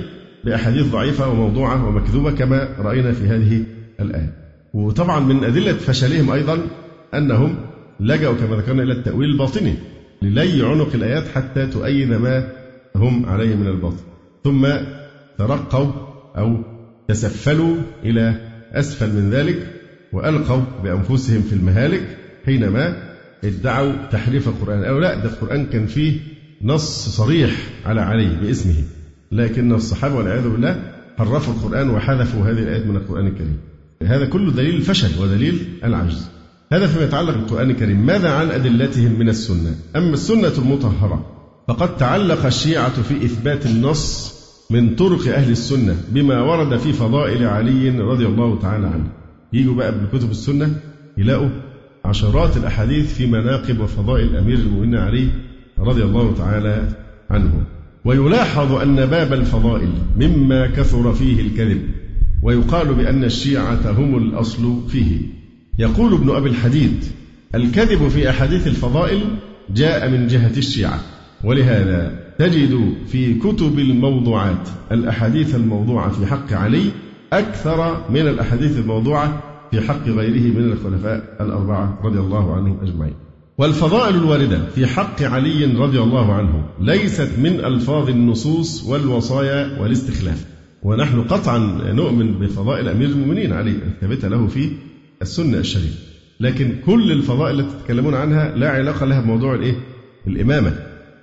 بأحاديث ضعيفة وموضوعة ومكذوبة كما رأينا في هذه الآية. وطبعا من أدلة فشلهم أيضا أنهم لجأوا كما ذكرنا إلى التأويل الباطني للي عنق الآيات حتى تؤيد ما هم عليه من الباطل، ثم ترقوا أو تسفلوا إلى أسفل من ذلك وألقوا بأنفسهم في المهالك حينما ادعوا تحريف القرآن. أو لا، ده القرآن كان فيه نص صريح على علي باسمه، لكن الصحابة والعياذ بالله حرفوا القرآن وحذفوا هذه الآيات من القرآن الكريم. هذا كله دليل الفشل ودليل العجز. هذا فيما يتعلق بالقرآن الكريم. ماذا عن أدلتهم من السنة؟ أما السنة المطهرة فقد تعلق الشيعة في إثبات النص من طرق أهل السنة بما ورد في فضائل علي رضي الله تعالى عنه. يجوا بقى بكتب السنة يلاقوا عشرات الأحاديث في مناقب وفضائل أمير المؤمنين علي رضي الله تعالى عنه. ويلاحظ أن باب الفضائل مما كثر فيه الكذب، ويقال بأن الشيعة هم الأصل فيه. يقول ابن أبي الحديد: الكذب في أحاديث الفضائل جاء من جهة الشيعة، ولهذا تجد في كتب الموضوعات الأحاديث الموضوعة في حق علي أكثر من الأحاديث الموضوعة في حق غيره من الخلفاء الأربعة رضي الله عنهم أجمعين. والفضائل الواردة في حق علي رضي الله عنه ليست من ألفاظ النصوص والوصايا والاستخلاف، ونحن قطعا نؤمن بفضائل أمير المؤمنين علي ثبت له في السنة الشريفة، لكن كل الفضائل التي تتكلمون عنها لا علاقة لها بموضوع الإيه؟ الإمامة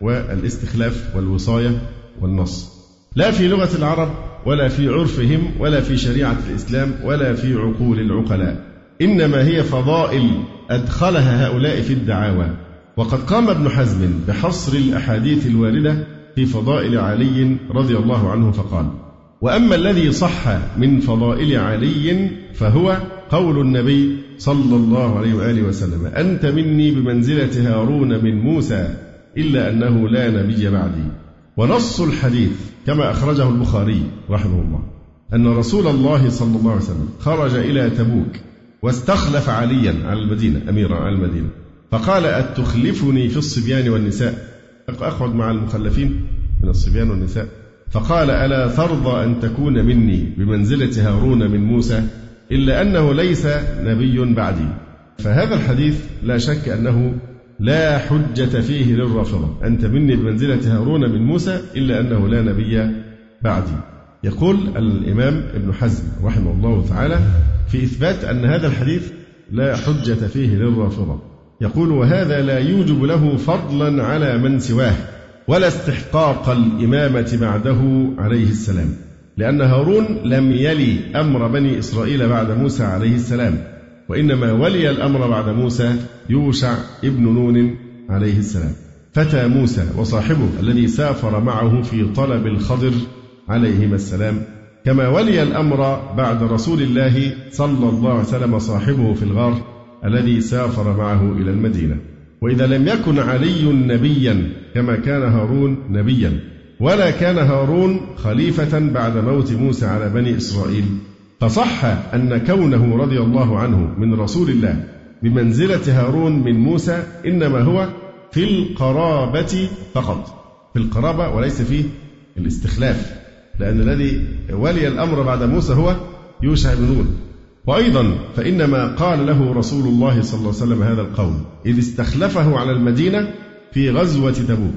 والاستخلاف والوصاية والنص، لا في لغة العرب ولا في عرفهم ولا في شريعة الإسلام ولا في عقول العقلاء، إنما هي فضائل أدخلها هؤلاء في الدعاوى. وقد قام ابن حزم بحصر الأحاديث الواردة في فضائل علي رضي الله عنه فقال: وأما الذي صح من فضائل علي فهو قول النبي صلى الله عليه وآله وسلم: أنت مني بمنزلة هارون من موسى إلا أنه لا نبي بعدي. ونص الحديث كما أخرجه البخاري رحمه الله أن رسول الله صلى الله عليه وسلم خرج إلى تبوك واستخلف عليا على المدينة أميرا على المدينة، فقال: أتخلفني في الصبيان والنساء؟ أخرج مع المخلفين من الصبيان والنساء. فقال: ألا ترضى أن تكون مني بمنزلة هارون من موسى إلا أنه ليس نبي بعدي؟ فهذا الحديث لا شك أنه لا حجة فيه للرافضة: أنت مني بمنزلة هارون من موسى إلا أنه لا نبي بعدي. يقول الإمام ابن حزم رحمه الله تعالى في إثبات أن هذا الحديث لا حجة فيه للرافضة، يقول: وهذا لا يوجب له فضلا على من سواه ولا استحقاق الإمامة بعده عليه السلام، لأن هارون لم يلي أمر بني إسرائيل بعد موسى عليه السلام، وإنما ولي الأمر بعد موسى يوشع ابن نون عليه السلام فتى موسى وصاحبه الذي سافر معه في طلب الخضر عليهما السلام، كما ولي الأمر بعد رسول الله صلى الله عليه وسلم صاحبه في الغار الذي سافر معه إلى المدينة. وإذا لم يكن علي نبيا كما كان هارون نبيا، ولا كان هارون خليفة بعد موت موسى على بني إسرائيل، فصح أن كونه رضي الله عنه من رسول الله بمنزلة هارون من موسى إنما هو في القرابة فقط، في القرابة وليس في الاستخلاف، لأن الذي ولي الأمر بعد موسى هو يوشع بن نون. وأيضا فإنما قال له رسول الله صلى الله عليه وسلم هذا القول إذ استخلفه على المدينة في غزوة تبوك،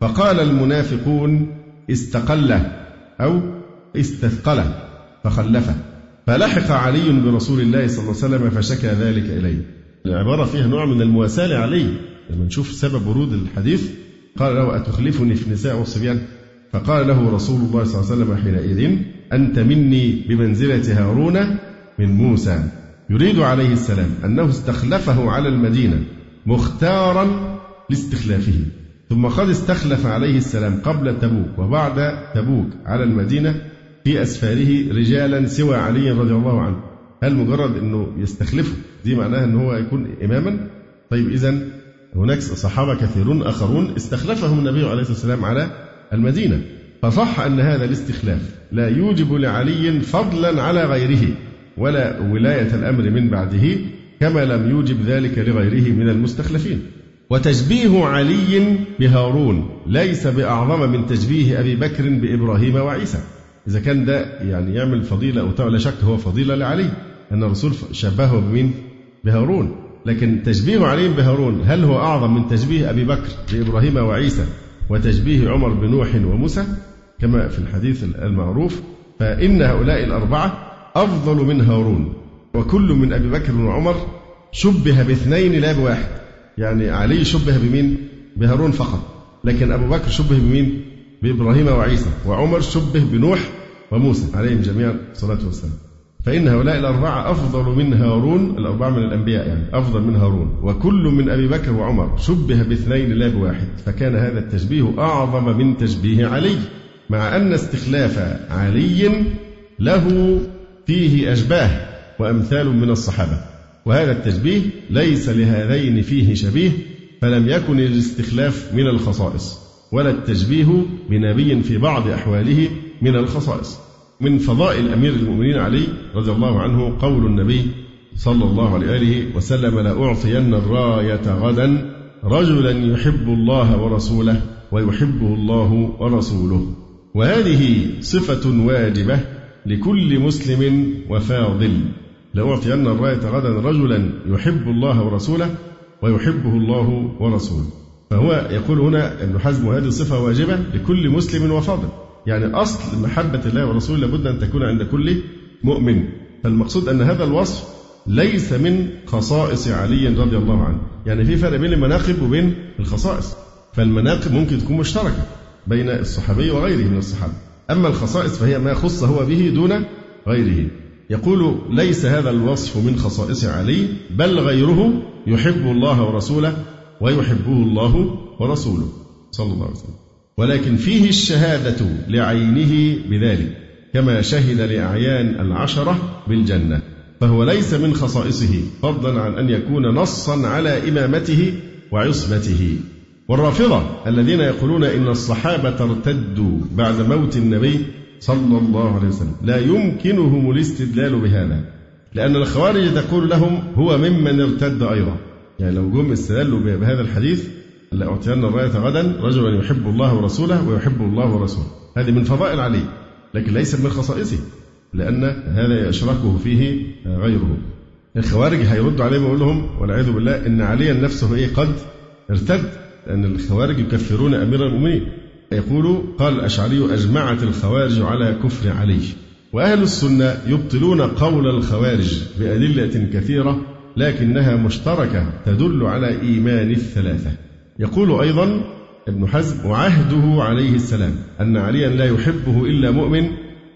فقال المنافقون: استقله أو استثقله فخلفه، فلحق علي برسول الله صلى الله عليه وسلم فشكى ذلك إليه. العبارة فيها نوع من المواساة لعلي، لما نشوف سبب ورود الحديث قال له: أتخلفني في النساء والصبيان؟ فقال له رسول الله صلى الله عليه وسلم حينئذ: أنت مني بمنزلة هارون من موسى. يريد عليه السلام أنه استخلفه على المدينة مختارا لاستخلافه، ثم قد استخلف عليه السلام قبل تبوك وبعد تبوك على المدينة في أسفاره رجالا سوى علي رضي الله عنه. هل مجرد أنه يستخلفه دي معناها أنه هو يكون إماما؟ طيب إذن هناك صحابة كثيرون آخرون استخلفهم النبي عليه السلام على المدينة، فصح أن هذا الاستخلاف لا يوجب لعلي فضلا على غيره ولا ولاية الأمر من بعده، كما لم يوجب ذلك لغيره من المستخلفين. وتشبيه علي بهارون ليس بأعظم من تشبيه أبي بكر بإبراهيم وعيسى. إذا كان ده يعني يعمل فضيلة أو لا شك هو فضيلة لعلي أن الرسول شبهه بمن؟ بهارون. لكن تشبيه علي بهارون هل هو أعظم من تشبيه أبي بكر بإبراهيم وعيسى وتشبيه عمر بنوح وموسى كما في الحديث المعروف؟ فإن هؤلاء الأربعة أفضل من هارون، وكل من أبي بكر وعمر شبه باثنين لا بواحد. يعني علي شبه بمين؟ بهارون فقط، لكن أبو بكر شبه بمين؟ بإبراهيم وعيسى، وعمر شبه بنوح وموسى عليهم جميعا الصلاة والسلام. فإن هؤلاء الأربعة أفضل من هارون، الأربعة من الأنبياء يعني أفضل من هارون، وكل من أبي بكر وعمر شبه باثنين لا بواحد، فكان هذا التشبيه أعظم من تشبيه علي، مع أن استخلاف علي له فيه أشباه وأمثال من الصحابة، وهذا التشبيه ليس لهذين فيه شبيه، فلم يكن الاستخلاف من الخصائص ولا التشبيه بنبي في بعض أحواله من الخصائص. من فضائل أمير المؤمنين علي رضي الله عنه قول النبي صلى الله عليه وسلم: لأعطين الراية غدا رجلا يحب الله ورسوله ويحبه الله ورسوله. وهذه صفة واجبة لكل مسلم وفاضل. لأعطين الراية غدا رجلا يحب الله ورسوله ويحبه الله ورسوله. فهو يقول هنا ابن حزم: هذه صفة واجبة لكل مسلم وفاضل، يعني أصل محبة الله ورسوله لابد أن تكون عند كل مؤمن. فالمقصود أن هذا الوصف ليس من خصائص علي رضي الله عنه، يعني في فرق بين المناقب وبين الخصائص، فالمناقب ممكن تكون مشتركة بين الصحابي وغيره من الصحابة، أما الخصائص فهي ما خص هو به دون غيره. يقول: ليس هذا الوصف من خصائص علي، بل غيره يحب الله ورسوله ويحبه الله ورسوله صلى الله عليه وسلم، ولكن فيه الشهادة لعينه بذلك، كما شهد لأعيان العشرة بالجنة، فهو ليس من خصائصه، فضلا عن أن يكون نصا على إمامته وعصمته. والرافضة الذين يقولون إن الصحابة ارتدوا بعد موت النبي صلى الله عليه وسلم لا يمكنهم الاستدلال بهذا، لأن الخوارج تقول لهم هو ممن ارتد أيضا، يعني لو جم استدلوا بهذا الحديث لأعطين الراية غدا رجلا يحب الله ورسوله ويحب الله ورسوله، هذه من فضائل علي، لكن ليس من خصائصه، لأن هذا يشركه فيه غيره. الخوارج هيردوا عليهم ويقول لهم والعياذ بالله إن عليا نفسه إيه قد ارتد، لأن الخوارج يكفرون أمير المؤمنين. يقول قال الأشعري أجمعت الخوارج على كفر علي. وأهل السنة يبطلون قول الخوارج بأدلة كثيرة لكنها مشتركة تدل على إيمان الثلاثة. يقول أيضا ابن حزم وعهده عليه السلام أن عليا لا يحبه إلا مؤمن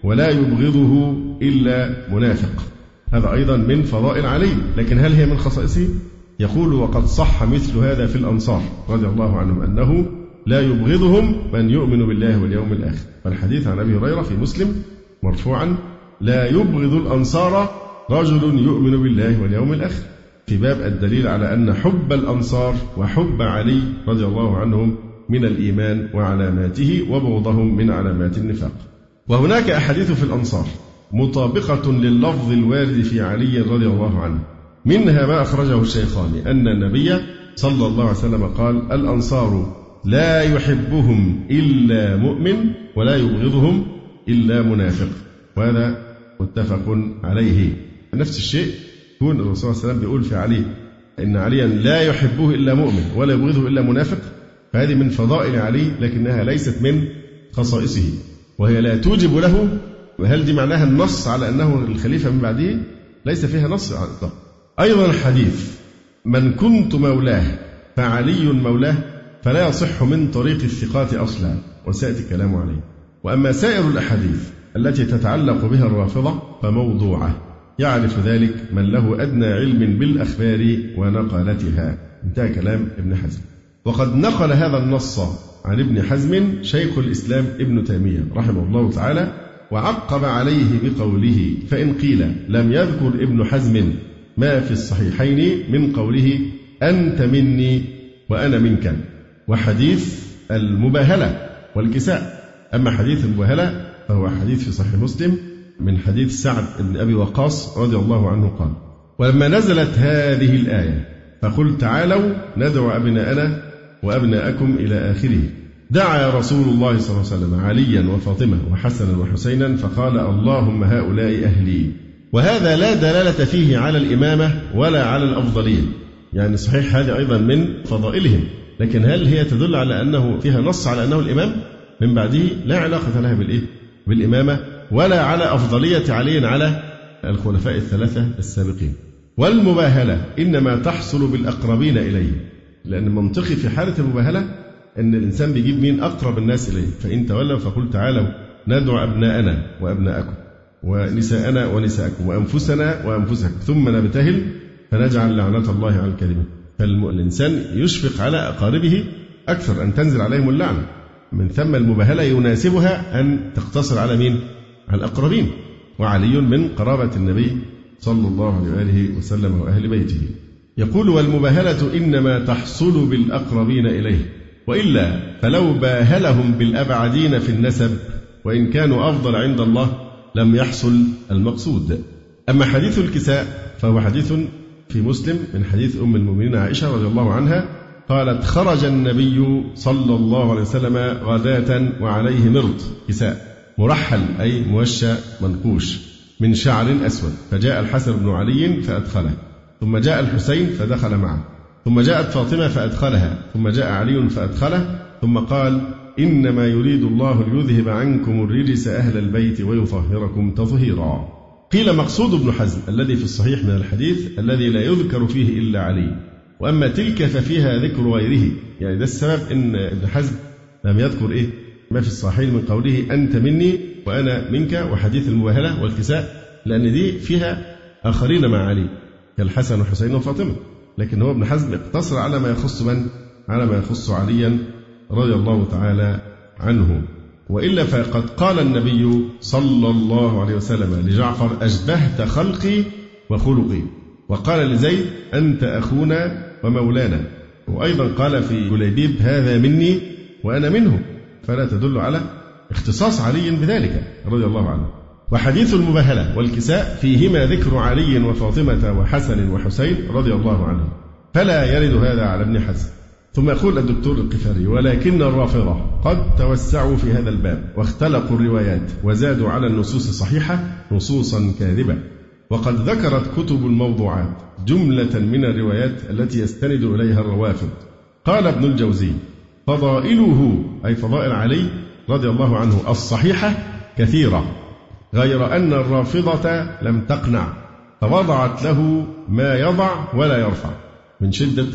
ولا يبغضه إلا منافق، هذا أيضا من فضائل علي، لكن هل هي من خصائصه؟ يقول وقد صح مثل هذا في الأنصار رضي الله عنهم أنه لا يبغضهم من يؤمن بالله واليوم الآخر، فالحديث عن أبي هريرة في مسلم مرفوعا لا يبغض الأنصار رجل يؤمن بالله واليوم الآخر، في باب الدليل على أن حب الأنصار وحب علي رضي الله عنهم من الإيمان وعلاماته، وبغضهم من علامات النفاق. وهناك أحاديث في الأنصار مطابقة لللفظ الوارد في علي رضي الله عنه، منها ما أخرجه الشيخان أن النبي صلى الله عليه وسلم قال الأنصار لا يحبهم إلا مؤمن ولا يبغضهم إلا منافق، وهذا متفق عليه. نفس الشيء يكون الرسول صلى الله عليه وسلم بيقول في علي إن عليا لا يحبه إلا مؤمن ولا يبغضه إلا منافق، فهذه من فضائل علي لكنها ليست من خصائصه، وهي لا توجب له. هل دي معناها النص على أنه الخليفة من بعده؟ ليس فيها نص على الطب. أيضا حديث من كنت مولاه فعلي مولاه فلا يصح من طريق الثقات أصلا، وسأتي كلام عليه. وأما سائر الأحاديث التي تتعلق بها الرافضة فموضوعة، يعرف ذلك من له أدنى علم بالأخبار ونقلتها. انتهى كلام ابن حزم. وقد نقل هذا النص عن ابن حزم شيخ الإسلام ابن تيمية رحمه الله تعالى، وعقب عليه بقوله فإن قيل لم يذكر ابن حزم ما في الصحيحين من قوله أنت مني وأنا منك، وحديث المباهلة والكساء. أما حديث المباهلة فهو حديث في صحيح مسلم من حديث سعد بن أبي وقاص رضي الله عنه قال ولما نزلت هذه الآية فقل تعالوا ندعو أبناءنا وأبناءكم إلى آخره، دعا رسول الله صلى الله عليه وسلم عليا وفاطمة وحسنا وحسينا فقال اللهم هؤلاء أهلي. وهذا لا دلالة فيه على الإمامة ولا على الأفضلية، يعني صحيح هذا أيضا من فضائلهم، لكن هل هي تدل على أنه فيها نص على أنه الإمام من بعده؟ لا علاقة لها بالإيه؟ بالإمامة، ولا على أفضلية علي على الخلفاء الثلاثة السابقين. والمباهلة إنما تحصل بالأقربين إليه، لأن منطقي في حالة المباهلة أن الإنسان بيجيب مين أقرب الناس إليه، فإن تولوا فقل تعالوا ندعو أبناءنا وأبناءكم ونساءنا ونساءكم وأنفسنا وأنفسكم ثم نبتهل فنجعل لعنة الله على الكاذبين. فالإنسان يشفق على أقاربه أكثر أن تنزل عليهم اللعنة، من ثم المباهلة يناسبها أن تقتصر على مين؟ على الأقربين، وعلي من قرابة النبي صلى الله عليه وآله وسلم وأهل بيته. يقول والمباهلة إنما تحصل بالأقربين إليه، وإلا فلو باهلهم بالأبعدين في النسب وإن كانوا أفضل عند الله لم يحصل المقصود. أما حديث الكساء فهو حديث في مسلم من حديث أم المؤمنين عائشة رضي الله عنها قالت خرج النبي صلى الله عليه وسلم غداة وعليه مرط كساء مرحل أي موشى منقوش من شعر أسود، فجاء الحسن بن علي فأدخله، ثم جاء الحسين فدخل معه، ثم جاءت فاطمة فأدخلها، ثم جاء علي فأدخله، ثم قال إنما يريد الله ليذهب عنكم الرجس أهل البيت ويطهركم تطهيرا. قيل مقصود ابن حزم الذي في الصحيح من الحديث الذي لا يذكر فيه إلا علي، وأما تلك ففيها ذكر غيره، يعني ده السبب إن ابن حزم لم يذكر إيه ما في الصحيح من قوله أنت مني وأنا منك وحديث المباهلة والكساء، لأن دي فيها آخرين مع علي كالحسن وحسين وفاطمة، لكن هو ابن حزم اقتصر على ما يخص من على ما يخص عليا رضي الله تعالى عنه. وإلا فقد قال النبي صلى الله عليه وسلم لجعفر: أشبهت خلقي وخلقي. وقال لزيد: أنت أخونا ومولانا. وأيضا قال في جليبيب: هذا مني وأنا منه. فلا تدل على اختصاص علي بذلك رضي الله عنه. وحديث المباهلة والكساء فيهما ذكر علي وفاطمة وحسن وحسين رضي الله عنهم، فلا يرد هذا على ابن حزم. ثم يقول الدكتور القفاري: ولكن الرافضة قد توسعوا في هذا الباب واختلقوا الروايات وزادوا على النصوص الصحيحة نصوصا كاذبة، وقد ذكرت كتب الموضوعات جملة من الروايات التي يستند إليها الروافض. قال ابن الجوزي: فضائله أي فضائل علي رضي الله عنه الصحيحة كثيرة، غير أن الرافضة لم تقنع فوضعت له ما يضع ولا يرفع من شدة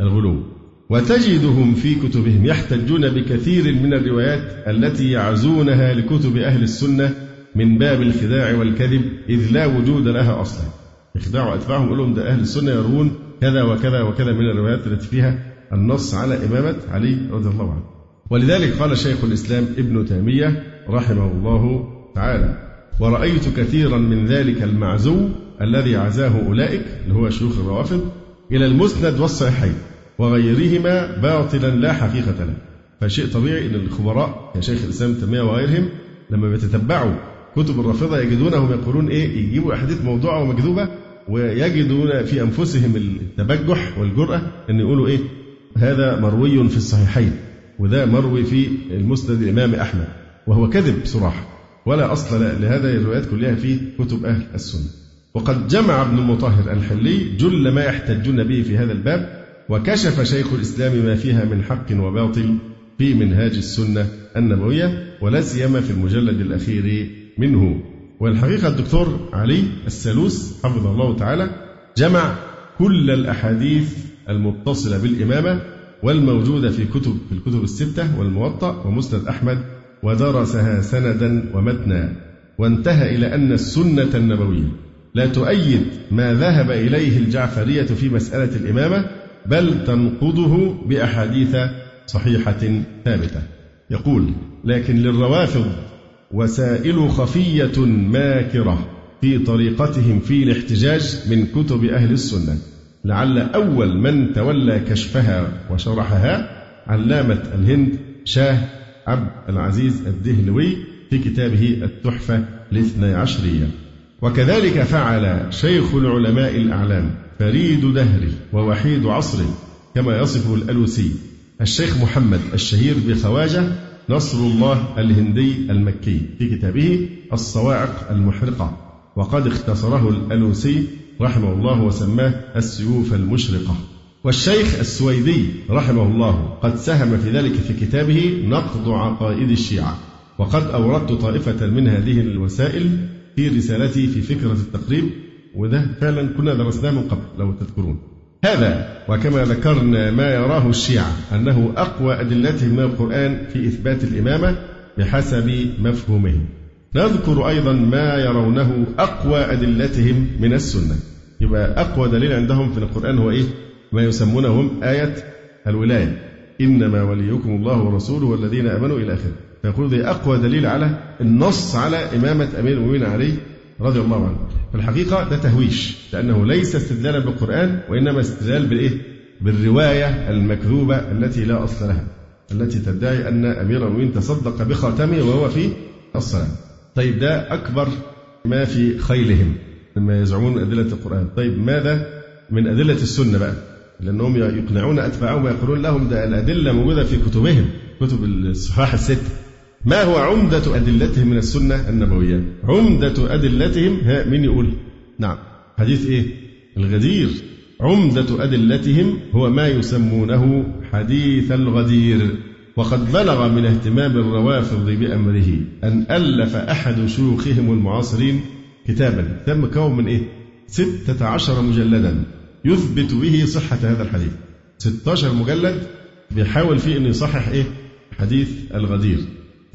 الغلو. وتجدهم في كتبهم يحتجون بكثير من الروايات التي يعزونها لكتب أهل السنة من باب الخداع والكذب، إذ لا وجود لها أصلا. يخدعوا أتباعهم يقول لهم ده أهل السنة يروون كذا وكذا وكذا من الروايات التي فيها النص على إمامة علي رضي الله عنه. ولذلك قال شيخ الإسلام ابن تيمية رحمه الله تعالى: ورأيت كثيرا من ذلك المعزو الذي عزاه أولئك اللي هو شيوخ الروافض إلى المسند والصحيحين وغيرهما باطلا لا حقيقة له. فشيء طبيعي أن الخبراء يا شيخ الإسلام تيمية وغيرهم لما بيتتبعوا كتب الرافضة يجدونهم يقولون إيه، يجيبوا أحاديث موضوعة ومكذوبة، ويجدون في أنفسهم التبجح والجرأة أن يقولوا إيه، هذا مروي في الصحيحين وذا مروي في المسند الإمام أحمد، وهو كذب صراحة ولا أصل لهذا. الروايات كلها في كتب أهل السنة. وقد جمع ابن المطهر الحلي جل ما يحتجون به في هذا الباب، وكشف شيخ الإسلام ما فيها من حق وباطل في منهاج السنة النبوية، ولا سيما في المجلد الأخير منه. والحقيقة الدكتور علي السلوس حفظه الله تعالى جمع كل الأحاديث المتصلة بالإمامة والموجودة في كتب في الكتب الستة والموطأ ومسند أحمد، ودرسها سندا ومتنا، وانتهى إلى أن السنة النبوية لا تؤيد ما ذهب إليه الجعفرية في مسألة الإمامة، بل تنقضه بأحاديث صحيحة ثابتة. يقول: لكن للروافض وسائل خفية ماكرة في طريقتهم في الاحتجاج من كتب أهل السنة، لعل أول من تولى كشفها وشرحها علامة الهند شاه عبد العزيز الدهلوي في كتابه التحفة الاثنى عشرية. وكذلك فعل شيخ العلماء الأعلام فريد دهره ووحيد عصره كما يصفه الألوسي الشيخ محمد الشهير بخواجة نصر الله الهندي المكي في كتابه الصواعق المحرقة، وقد اختصره الألوسي رحمه الله وسماه السيوف المشرقة. والشيخ السويدي رحمه الله قد سهم في ذلك في كتابه نقض عقائد الشيعة، وقد أوردت طائفة من هذه الوسائل في رسالتي في فكرة التقريب، وده فعلا كنا درسناه من قبل لو تذكرون هذا. وكما ذكرنا ما يراه الشيعة أنه أقوى أدلتهم من القرآن في إثبات الإمامة بحسب مفهومهم، نذكر أيضا ما يرونه أقوى أدلتهم من السنة. يبقى أقوى دليل عندهم في القرآن هو إيه؟ ما يسمونهم آية الولاية، إنما وليكم الله ورسوله والذين آمنوا إلى آخره. فيقول دي أقوى دليل على النص على إمامة أمير المؤمنين علي رضي الله عنه. في الحقيقة ده تهويش، لأنه ليس استدلالا بالقرآن، وإنما استدلال بالإيه؟ بالرواية المكذوبة التي لا أصل لها، التي تدعي أن أمير المؤمنين تصدق بخاتمه وهو في الصلاة. طيب ده أكبر ما في خيلهم لما يزعمون أدلة القرآن. طيب ماذا من أدلة السنة بقى؟ لأنهم يقنعون أتباعهم ويقولون لهم ده الأدلة موجودة في كتبهم، كتب الصحاح الستة. ما هو عمدة أدلتهم من السنة النبوية؟ عمدة أدلتهم ها من يقول؟ نعم، حديث إيه؟ الغدير. عمدة أدلتهم هو ما يسمونه حديث الغدير. وقد بلغ من اهتمام الروافض بأمره أن ألف أحد شيوخهم المعاصرين كتابا تم كون من إيه؟ ستة عشر مجلدا يثبت به صحة هذا الحديث. ستة عشر مجلد بيحاول فيه أن يصحح إيه؟ حديث الغدير.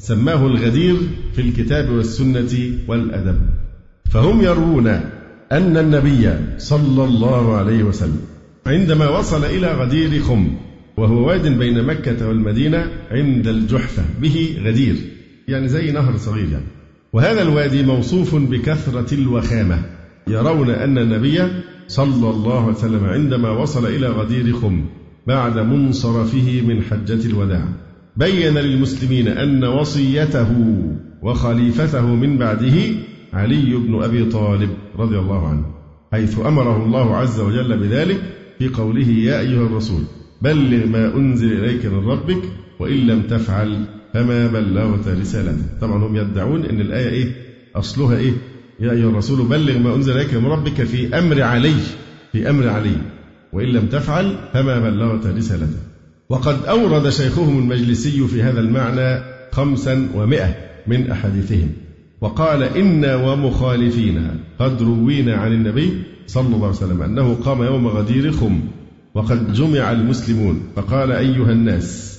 سماه الغدير في الكتاب والسنة والأدب. فهم يرون أن النبي صلى الله عليه وسلم عندما وصل إلى غدير خم، وهو واد بين مكة والمدينة عند الجحفة، به غدير، يعني زي نهر صغير يعني. وهذا الوادي موصوف بكثرة الوخامة، يرون أن النبي صلى الله عليه وسلم عندما وصل إلى غدير خم بعد منصرفه من حجة الوداع بين للمسلمين أن وصيته وخليفته من بعده علي بن أبي طالب رضي الله عنه، حيث أمره الله عز وجل بذلك في قوله يا أيها الرسول بلغ ما أنزل إليك من ربك وإن لم تفعل فما بلغت رسالته. طبعا هم يدعون أن الآية إيه أصلها إيه يا أيها الرسول بلغ ما أنزل إليك من ربك في أمر علي في أمر علي وإن لم تفعل فما بلغت رسالته. وقد أورد شيخهم المجلسي في هذا المعنى خمسا ومئة من أحاديثهم، وقال إنا ومخالفينا قد روينا عن النبي صلى الله عليه وسلم أنه قام يوم غدير خم وقد جمع المسلمون فقال أيها الناس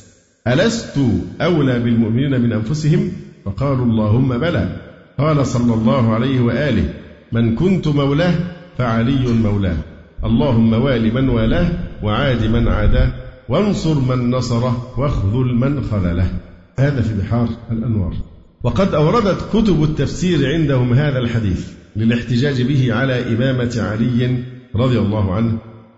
ألست أولى بالمؤمنين من أنفسهم؟ فقالوا اللهم بلى. قال صلى الله عليه وآله من كنت مولاه فعلي مولاه، اللهم وال من والاه وعاد من عاداه وانصر من نصره واخذل من خذله. هذا في بحار الأنوار. وقد أوردت كتب التفسير عندهم هذا الحديث للاحتجاج به على إمامة علي رضي الله عنه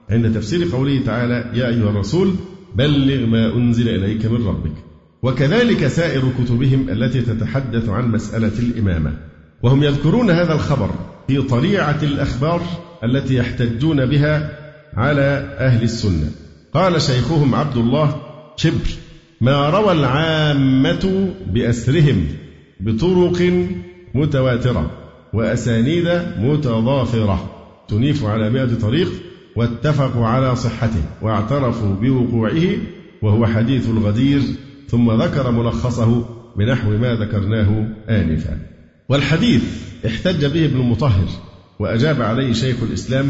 عند تفسير قوله تعالى يا أيها الرسول بلغ ما أنزل إليك من ربك، وكذلك سائر كتبهم التي تتحدث عن مسألة الإمامة. وهم يذكرون هذا الخبر في طليعة الأخبار التي يحتجون بها على أهل السنة. قال شيخهم عبد الله شبر ما روى العامة بأسرهم بطرق متواترة وأسانيد متضافرة تنيف على مئة طريق، واتفقوا على صحته واعترفوا بوقوعه وهو حديث الغدير، ثم ذكر ملخصه بنحو ما ذكرناه آنفا. والحديث احتج به ابن المطهر وأجاب عليه شيخ الإسلام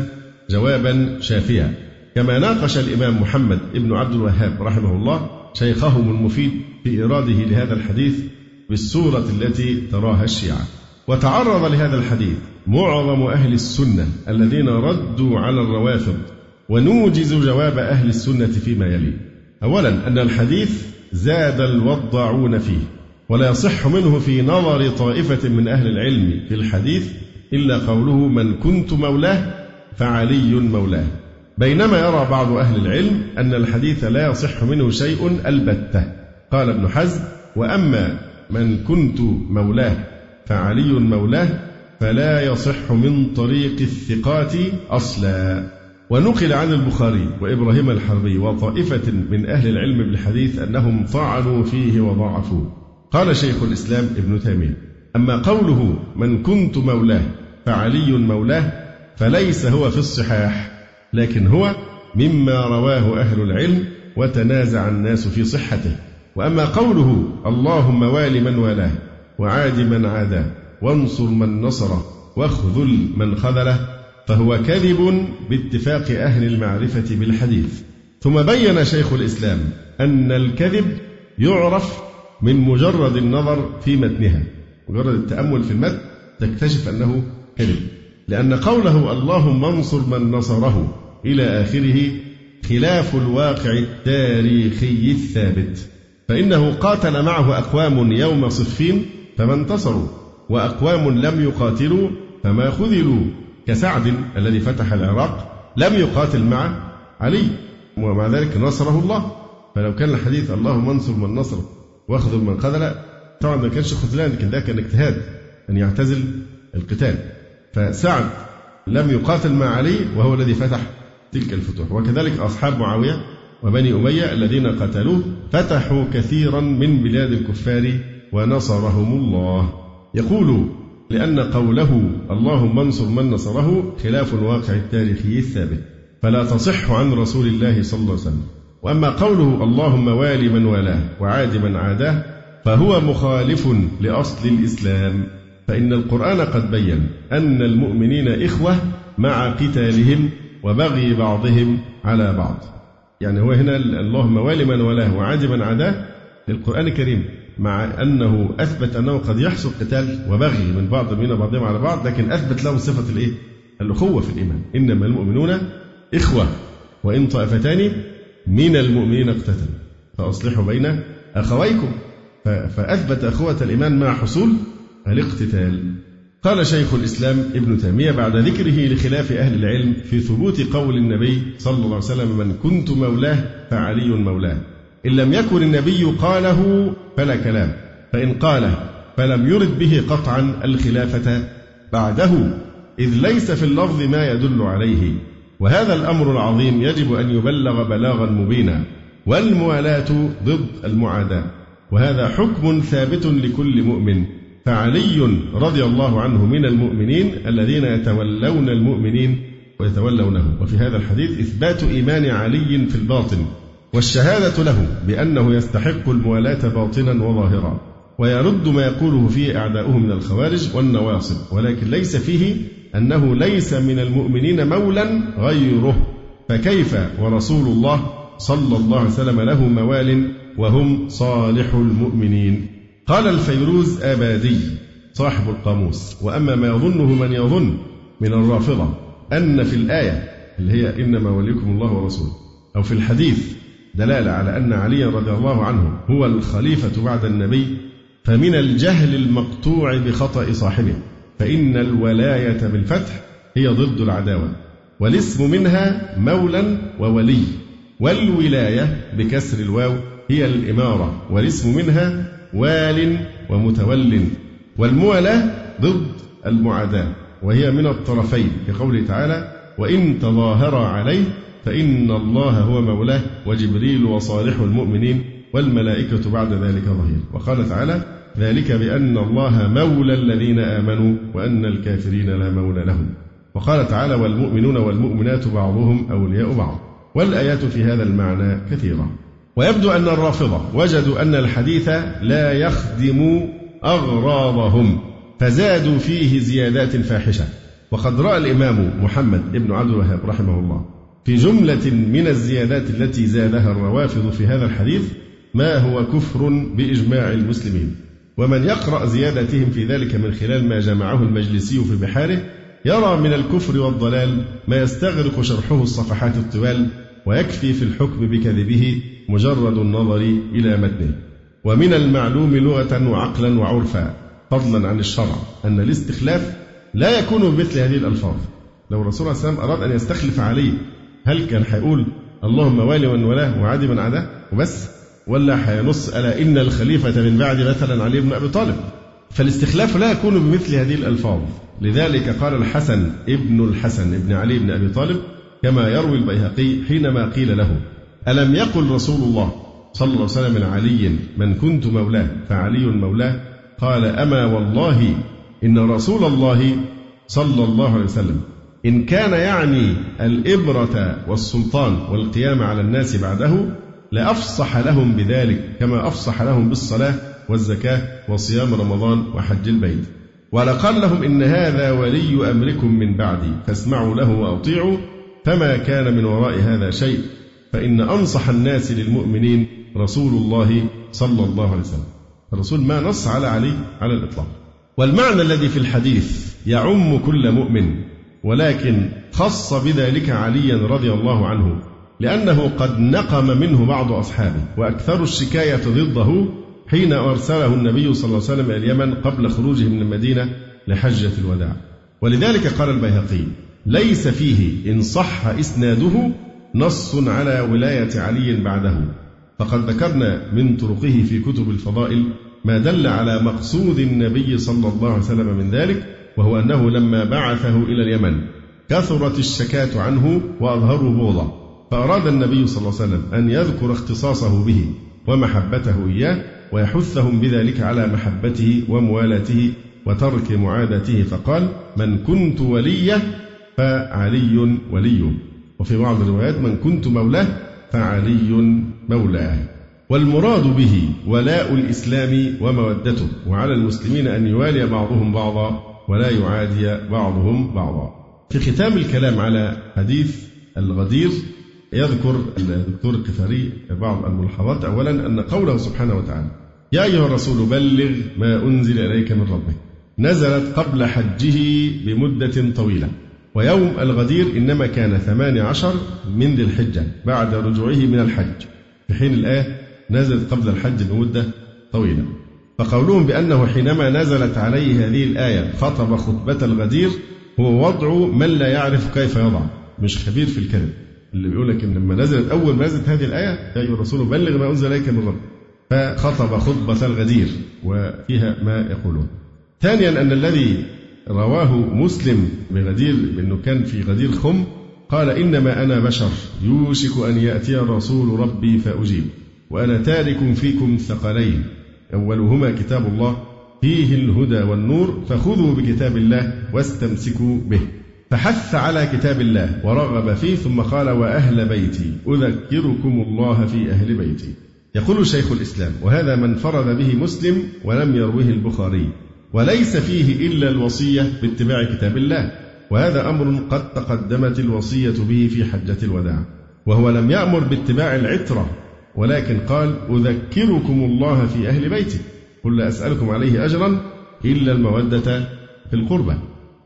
جوابا شافيا، كما ناقش الإمام محمد بن عبد الوهاب رحمه الله شيخهم المفيد في إراده لهذا الحديث بالصورة التي تراها الشيعة. وتعرض لهذا الحديث معظم أهل السنة الذين ردوا على الروافض، ونوجز جواب أهل السنة فيما يلي. أولا أن الحديث زاد الوضاعون فيه، ولا يصح منه في نظر طائفة من أهل العلم في الحديث إلا قوله من كنت مولاه فعلي مولاه، بينما يرى بعض أهل العلم أن الحديث لا يصح منه شيء البتة. قال ابن حزم وأما من كنت مولاه فعلي مولاه فلا يصح من طريق الثقات أصلا. ونقل عن البخاري وإبراهيم الحربي وطائفة من أهل العلم بالحديث أنهم طعنوا فيه وضعفوه. قال شيخ الإسلام ابن تيمية أما قوله من كنت مولاه فعلي مولاه فليس هو في الصحاح، لكن هو مما رواه أهل العلم وتنازع الناس في صحته. وأما قوله اللهم وال من والاه وعاد من عاداه وانصر من نصره واخذل من خذله فهو كذب باتفاق أهل المعرفة بالحديث. ثم بين شيخ الإسلام أن الكذب يعرف من مجرد النظر في متنها، مجرد التأمل في المتن تكتشف أنه كذب، لأن قوله اللهم انصر من نصره إلى آخره خلاف الواقع التاريخي الثابت، فإنه قاتل معه أقوام يوم صفين فما انتصروا وأقوام لم يقاتلوا فما خذلوا، كسعد الذي فتح العراق لم يقاتل مع علي ومع ذلك نصره الله. فلو كان الحديث اللهم انصر من نصره واخذل من خذل طبعا ما كانش خذلان، لكن ده كان اجتهاد أن يعتزل القتال، فسعد لم يقاتل مع علي وهو الذي فتح تلك الفتوح، وكذلك أصحاب معاوية وبني أمية الذين قتلوه فتحوا كثيرا من بلاد الكفار ونصرهم الله. يقول لأن قوله اللهم انصر من نصره خلاف الواقع التاريخي الثابت فلا تصح عن رسول الله صلى الله عليه وسلم، وأما قوله اللهم وال من والاه وعاد من عاداه فهو مخالف لأصل الإسلام، فإن القرآن قد بين أن المؤمنين إخوة مع قتالهم وبغي بعضهم على بعض. يعني هو هنا اللهم وال من والاه وعاد من عاداه للقرآن الكريم، مع أنه أثبت أنه قد يحصل قتال وبغي من بعض من بعضهم على بعض، لكن أثبت له صفة الإيه؟ الأخوة في الإيمان، إنما المؤمنون إخوة وإن طائفتان من المؤمنين اقتتلوا فأصلحوا بين أخويكم. فأثبت أخوة الإيمان مع حصول الاقتتال. قال شيخ الإسلام ابن تيمية بعد ذكره لخلاف أهل العلم في ثبوت قول النبي صلى الله عليه وسلم: من كنت مولاه فعلي مولاه، إن لم يكن النبي قاله فلا كلام، فإن قاله فلم يرد به قطعا الخلافة بعده، إذ ليس في اللفظ ما يدل عليه، وهذا الأمر العظيم يجب أن يبلغ بلاغا مبينا، والموالاة ضد المعاداة، وهذا حكم ثابت لكل مؤمن. فعلي رضي الله عنه من المؤمنين الذين يتولون المؤمنين ويتولونه. وفي هذا الحديث إثبات إيمان علي في الباطن والشهادة له بأنه يستحق الموالاة باطنا وظاهرا، ويرد ما يقوله فيه أعداؤه من الخوارج والنواصب، ولكن ليس فيه أنه ليس من المؤمنين مولا غيره، فكيف ورسول الله صلى الله عليه وسلم له موال وهم صالح المؤمنين. قال الفيروز آبادي صاحب القاموس: وأما ما يظنه من يظن من الرافضة أن في الآية اللي هي إنما وليكم الله ورسوله أو في الحديث دلالة على أن علي رضي الله عنه هو الخليفة بعد النبي، فمن الجهل المقطوع بخطأ صاحبه، فإن الولاية بالفتح هي ضد العداوة، والاسم منها مولا وولي، والولاية بكسر الواو هي الإمارة، والاسم منها وال ومتول، والموالاة ضد المعاداة وهي من الطرفين كقوله تعالى: وإن تظاهر عليه فإن الله هو مولاه وجبريل وصالح المؤمنين والملائكة بعد ذلك ظهير. وقال تعالى: ذلك بأن الله مولى الذين آمنوا وأن الكافرين لا مولى لهم. وقال تعالى: والمؤمنون والمؤمنات بعضهم أولياء بعض. والآيات في هذا المعنى كثيرة. ويبدو أن الرافضة وجدوا أن الحديث لا يخدم أغراضهم، فزادوا فيه زيادات فاحشة. وقد رأى الإمام محمد بن عبد الوهاب رحمه الله في جملة من الزيادات التي زادها الروافض في هذا الحديث ما هو كفر بإجماع المسلمين، ومن يقرأ زيادتهم في ذلك من خلال ما جمعه المجلسي في بحاره يرى من الكفر والضلال ما يستغرق شرحه الصفحات الطوال، ويكفي في الحكم بكذبه مجرد النظر إلى متنه. ومن المعلوم لغة وعقلا وعرفا فضلا عن الشرع أن الاستخلاف لا يكون بمثل هذه الألفاظ. لو رسول الله صلى الله عليه وسلم أراد أن يستخلف عليه، هل كان هيقول اللهم والي من ولاه وعادي من عداه وبس، ولا هينص ألا إن الخليفة من بعد مثلا علي بن أبي طالب؟ فالاستخلاف لا يكون بمثل هذه الألفاظ. لذلك قال الحسن ابن الحسن بن علي بن أبي طالب كما يروي البيهقي حينما قيل له: ألم يقل رسول الله صلى الله عليه وسلم لعلي من كنت مولاه فعلي مولاه؟ قال: أما والله إن رسول الله صلى الله عليه وسلم إن كان يعني الإبرة والسلطان والقيام على الناس بعده لأفصح لهم بذلك كما أفصح لهم بالصلاة والزكاة وصيام رمضان وحج البيت، ولقال لهم إن هذا ولي أمركم من بعدي فاسمعوا له وأطيعوا، فما كان من وراء هذا شيء، فإن أنصح الناس للمؤمنين رسول الله صلى الله عليه وسلم. الرسول ما نص على علي على الإطلاق. والمعنى الذي في الحديث يعم كل مؤمن، ولكن خص بذلك عليا رضي الله عنه لأنه قد نقم منه بعض أصحابه، وأكثر الشكاية ضده حين أرسله النبي صلى الله عليه وسلم إلى اليمن قبل خروجه من المدينة لحجة الوداع. ولذلك قال البيهقي: ليس فيه إن صح إسناده نص على ولاية علي بعده، فقد ذكرنا من طرقه في كتب الفضائل ما دل على مقصود النبي صلى الله عليه وسلم من ذلك، وهو أنه لما بعثه إلى اليمن كثرت الشكاة عنه وأظهروا بغضه، فأراد النبي صلى الله عليه وسلم أن يذكر اختصاصه به ومحبته إياه، ويحثهم بذلك على محبته وموالاته وترك معادته، فقال: من كنت وليه فعلي وليه، وفي بعض الروايات من كنت مولاه فعلي مولاه. والمراد به ولاء الإسلام ومودته، وعلى المسلمين أن يوالي بعضهم بعضا ولا يعادي بعضهم بعضا. في ختام الكلام على حديث الغدير يذكر الدكتور قفاري بعض الملاحظات. أولا أن قوله سبحانه وتعالى: يا أيها الرسول بلغ ما أنزل إليك من ربك، نزلت قبل حجه بمدة طويلة، ويوم الغدير إنما كان ثمان عشر من ذي الحجة بعد رجوعه من الحج، في حين الآية نزلت قبل الحج بمدة طويلة. فقولهم بأنه حينما نزلت عليه هذه الآية خطب خطبة الغدير هو وضع من لا يعرف كيف يضع، مش خبير في الكلام. اللي بيقولك إن لما نزلت أول ما نزلت هذه الآية يا أيها الرسول بلغ ما أنزل إليك من ربك، فخطب خطبة الغدير وفيها ما يقولون. ثانيا أن الذي رواه مسلم بغدير بأنه كان في غدير خم قال إنما أنا بشر يوشك أن يأتي رسول ربي فأجيب وأنا تارك فيكم ثقلين أولهما كتاب الله فيه الهدى والنور فخذوا بكتاب الله واستمسكوا به. فحث على كتاب الله ورغب فيه ثم قال وأهل بيتي أذكركم الله في أهل بيتي. يقول شيخ الإسلام وهذا من فرد به مسلم ولم يروه البخاري وليس فيه إلا الوصية باتباع كتاب الله، وهذا أمر قد تقدمت الوصية به في حجة الوداع، وهو لم يأمر باتباع العترة ولكن قال أذكركم الله في أهل بيتي قل لا أسألكم عليه أجرا إلا المودة في القربة،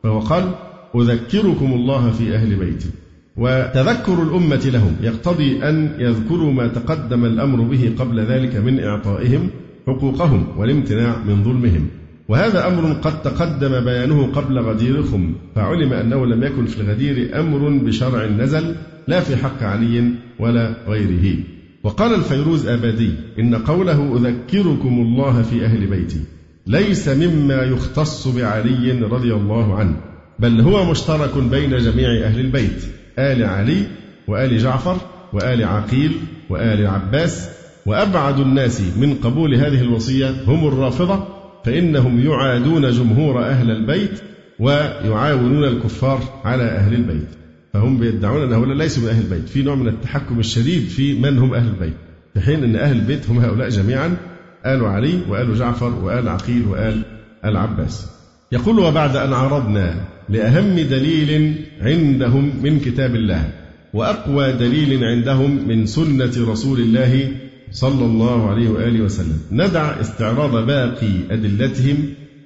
فهو قال أذكركم الله في أهل بيتي. وتذكر الأمة لهم يقتضي أن يذكروا ما تقدم الأمر به قبل ذلك من إعطائهم حقوقهم والامتناع من ظلمهم، وهذا أمر قد تقدم بيانه قبل غدير خم، فعلم أنه لم يكن في الغدير أمر بشرع نزل لا في حق علي ولا غيره. وقال الفيروز آبادي إن قوله أذكركم الله في أهل بيتي ليس مما يختص بعلي رضي الله عنه، بل هو مشترك بين جميع أهل البيت آل علي وآل جعفر وآل عقيل وآل عباس. وأبعد الناس من قبول هذه الوصية هم الرافضة، فإنهم يعادون جمهور أهل البيت ويعاونون الكفار على أهل البيت، فهم يدعون أن هؤلاء ليسوا من أهل البيت، في نوع من التحكم الشديد في من هم أهل البيت، في حين أن أهل البيت هم هؤلاء جميعا آل علي وآل جعفر وآل عقيل وآل العباس. يقول وبعد أن عرضنا لأهم دليل عندهم من كتاب الله وأقوى دليل عندهم من سنة رسول الله صلى الله عليه وآله وسلم، ندع استعراض باقي أدلتهم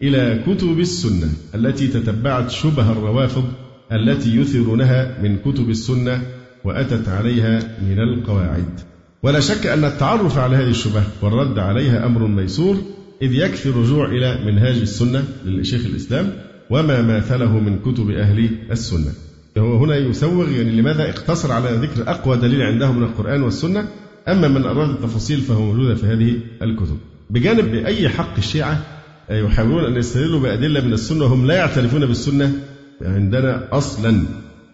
إلى كتب السنة التي تتبعت شبه الروافض التي يثيرونها من كتب السنة وأتت عليها من القواعد. ولا شك أن التعرف على هذه الشبه والرد عليها أمر ميسور، إذ يكفي الرجوع إلى منهاج السنة للشيخ الإسلام وما ماثله من كتب أهل السنة. هو هنا يسوغ يعني لماذا اقتصر على ذكر أقوى دليل عندهم من القرآن والسنة، أما من أراد التفاصيل فهو موجود في هذه الكتب. بجانب أي حق الشيعة يحاولون أن يستدلوا بأدلة من السنة وهم لا يعترفون بالسنة عندنا أصلا،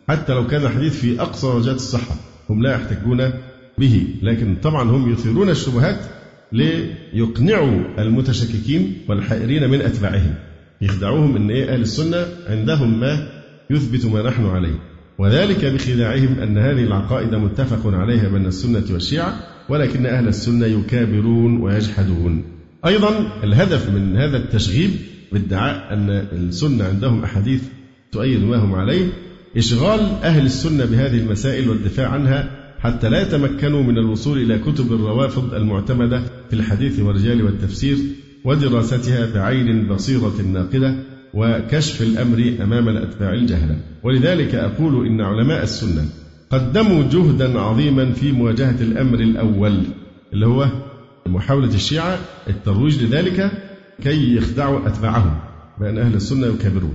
حتى لو كان الحديث في أقصى درجات الصحة هم لا يحتجون به، لكن طبعا هم يثيرون الشبهات ليقنعوا المتشككين والحائرين من أتباعهم، يخدعوهم أن أهل السنة عندهم ما يثبت ما نحن عليه، وذلك بخداعهم أن هذه العقائد متفق عليها بين السنة والشيعة، ولكن أهل السنة يكابرون ويجحدون. أيضا الهدف من هذا التشغيب بادعاء أن السنة عندهم أحاديث تؤيد ما هم عليه إشغال أهل السنة بهذه المسائل والدفاع عنها، حتى لا يتمكنوا من الوصول إلى كتب الروافض المعتمدة في الحديث والرجال والتفسير ودراستها بعين بصيرة ناقدة وكشف الأمر أمام الأتباع الجهلة. ولذلك أقول إن علماء السنة قدموا جهدا عظيما في مواجهة الأمر الأول اللي هو محاولة الشيعة الترويج لذلك كي يخدعوا أتباعهم بأن أهل السنة يكابرون.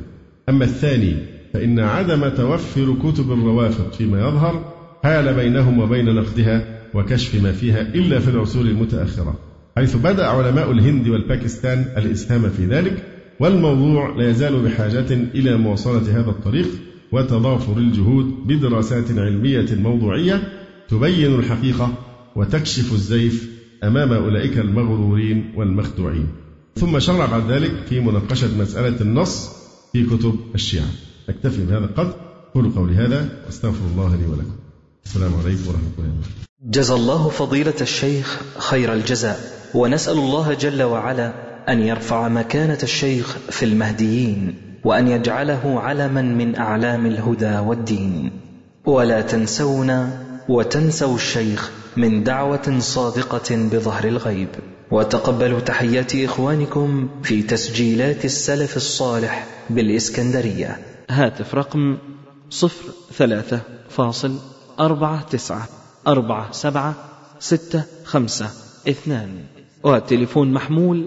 أما الثاني فإن عدم توفر كتب الروافض فيما يظهر حال بينهم وبين نقدها وكشف ما فيها إلا في العصور المتأخرة، حيث بدأ علماء الهند والباكستان الإسهام في ذلك، والموضوع لا يزال بحاجة إلى مواصلة هذا الطريق وتضافر الجهود بدراسات علمية موضوعية تبين الحقيقة وتكشف الزيف أمام أولئك المغرورين والمخدوعين. ثم شرع بعد ذلك في مناقشة مسألة النص في كتب الشيعة. أكتفي بهذا القدر، أقول قولي هذا وأستغفر الله لي ولكم. السلام عليكم ورحمة الله وبركاته. جزى الله فضيلة الشيخ خير الجزاء، ونسأل الله جل وعلا أن يرفع مكانة الشيخ في المهديين وأن يجعله علما من أعلام الهدى والدين. ولا تنسونا وتنسوا الشيخ من دعوة صادقة بظهر الغيب، وتقبلوا تحيات إخوانكم في تسجيلات السلف الصالح بالإسكندرية. هاتف رقم صفر ثلاثة فاصل أربعة تسعة أربعة سبعة ستة خمسة اثنان. والتليفون محمول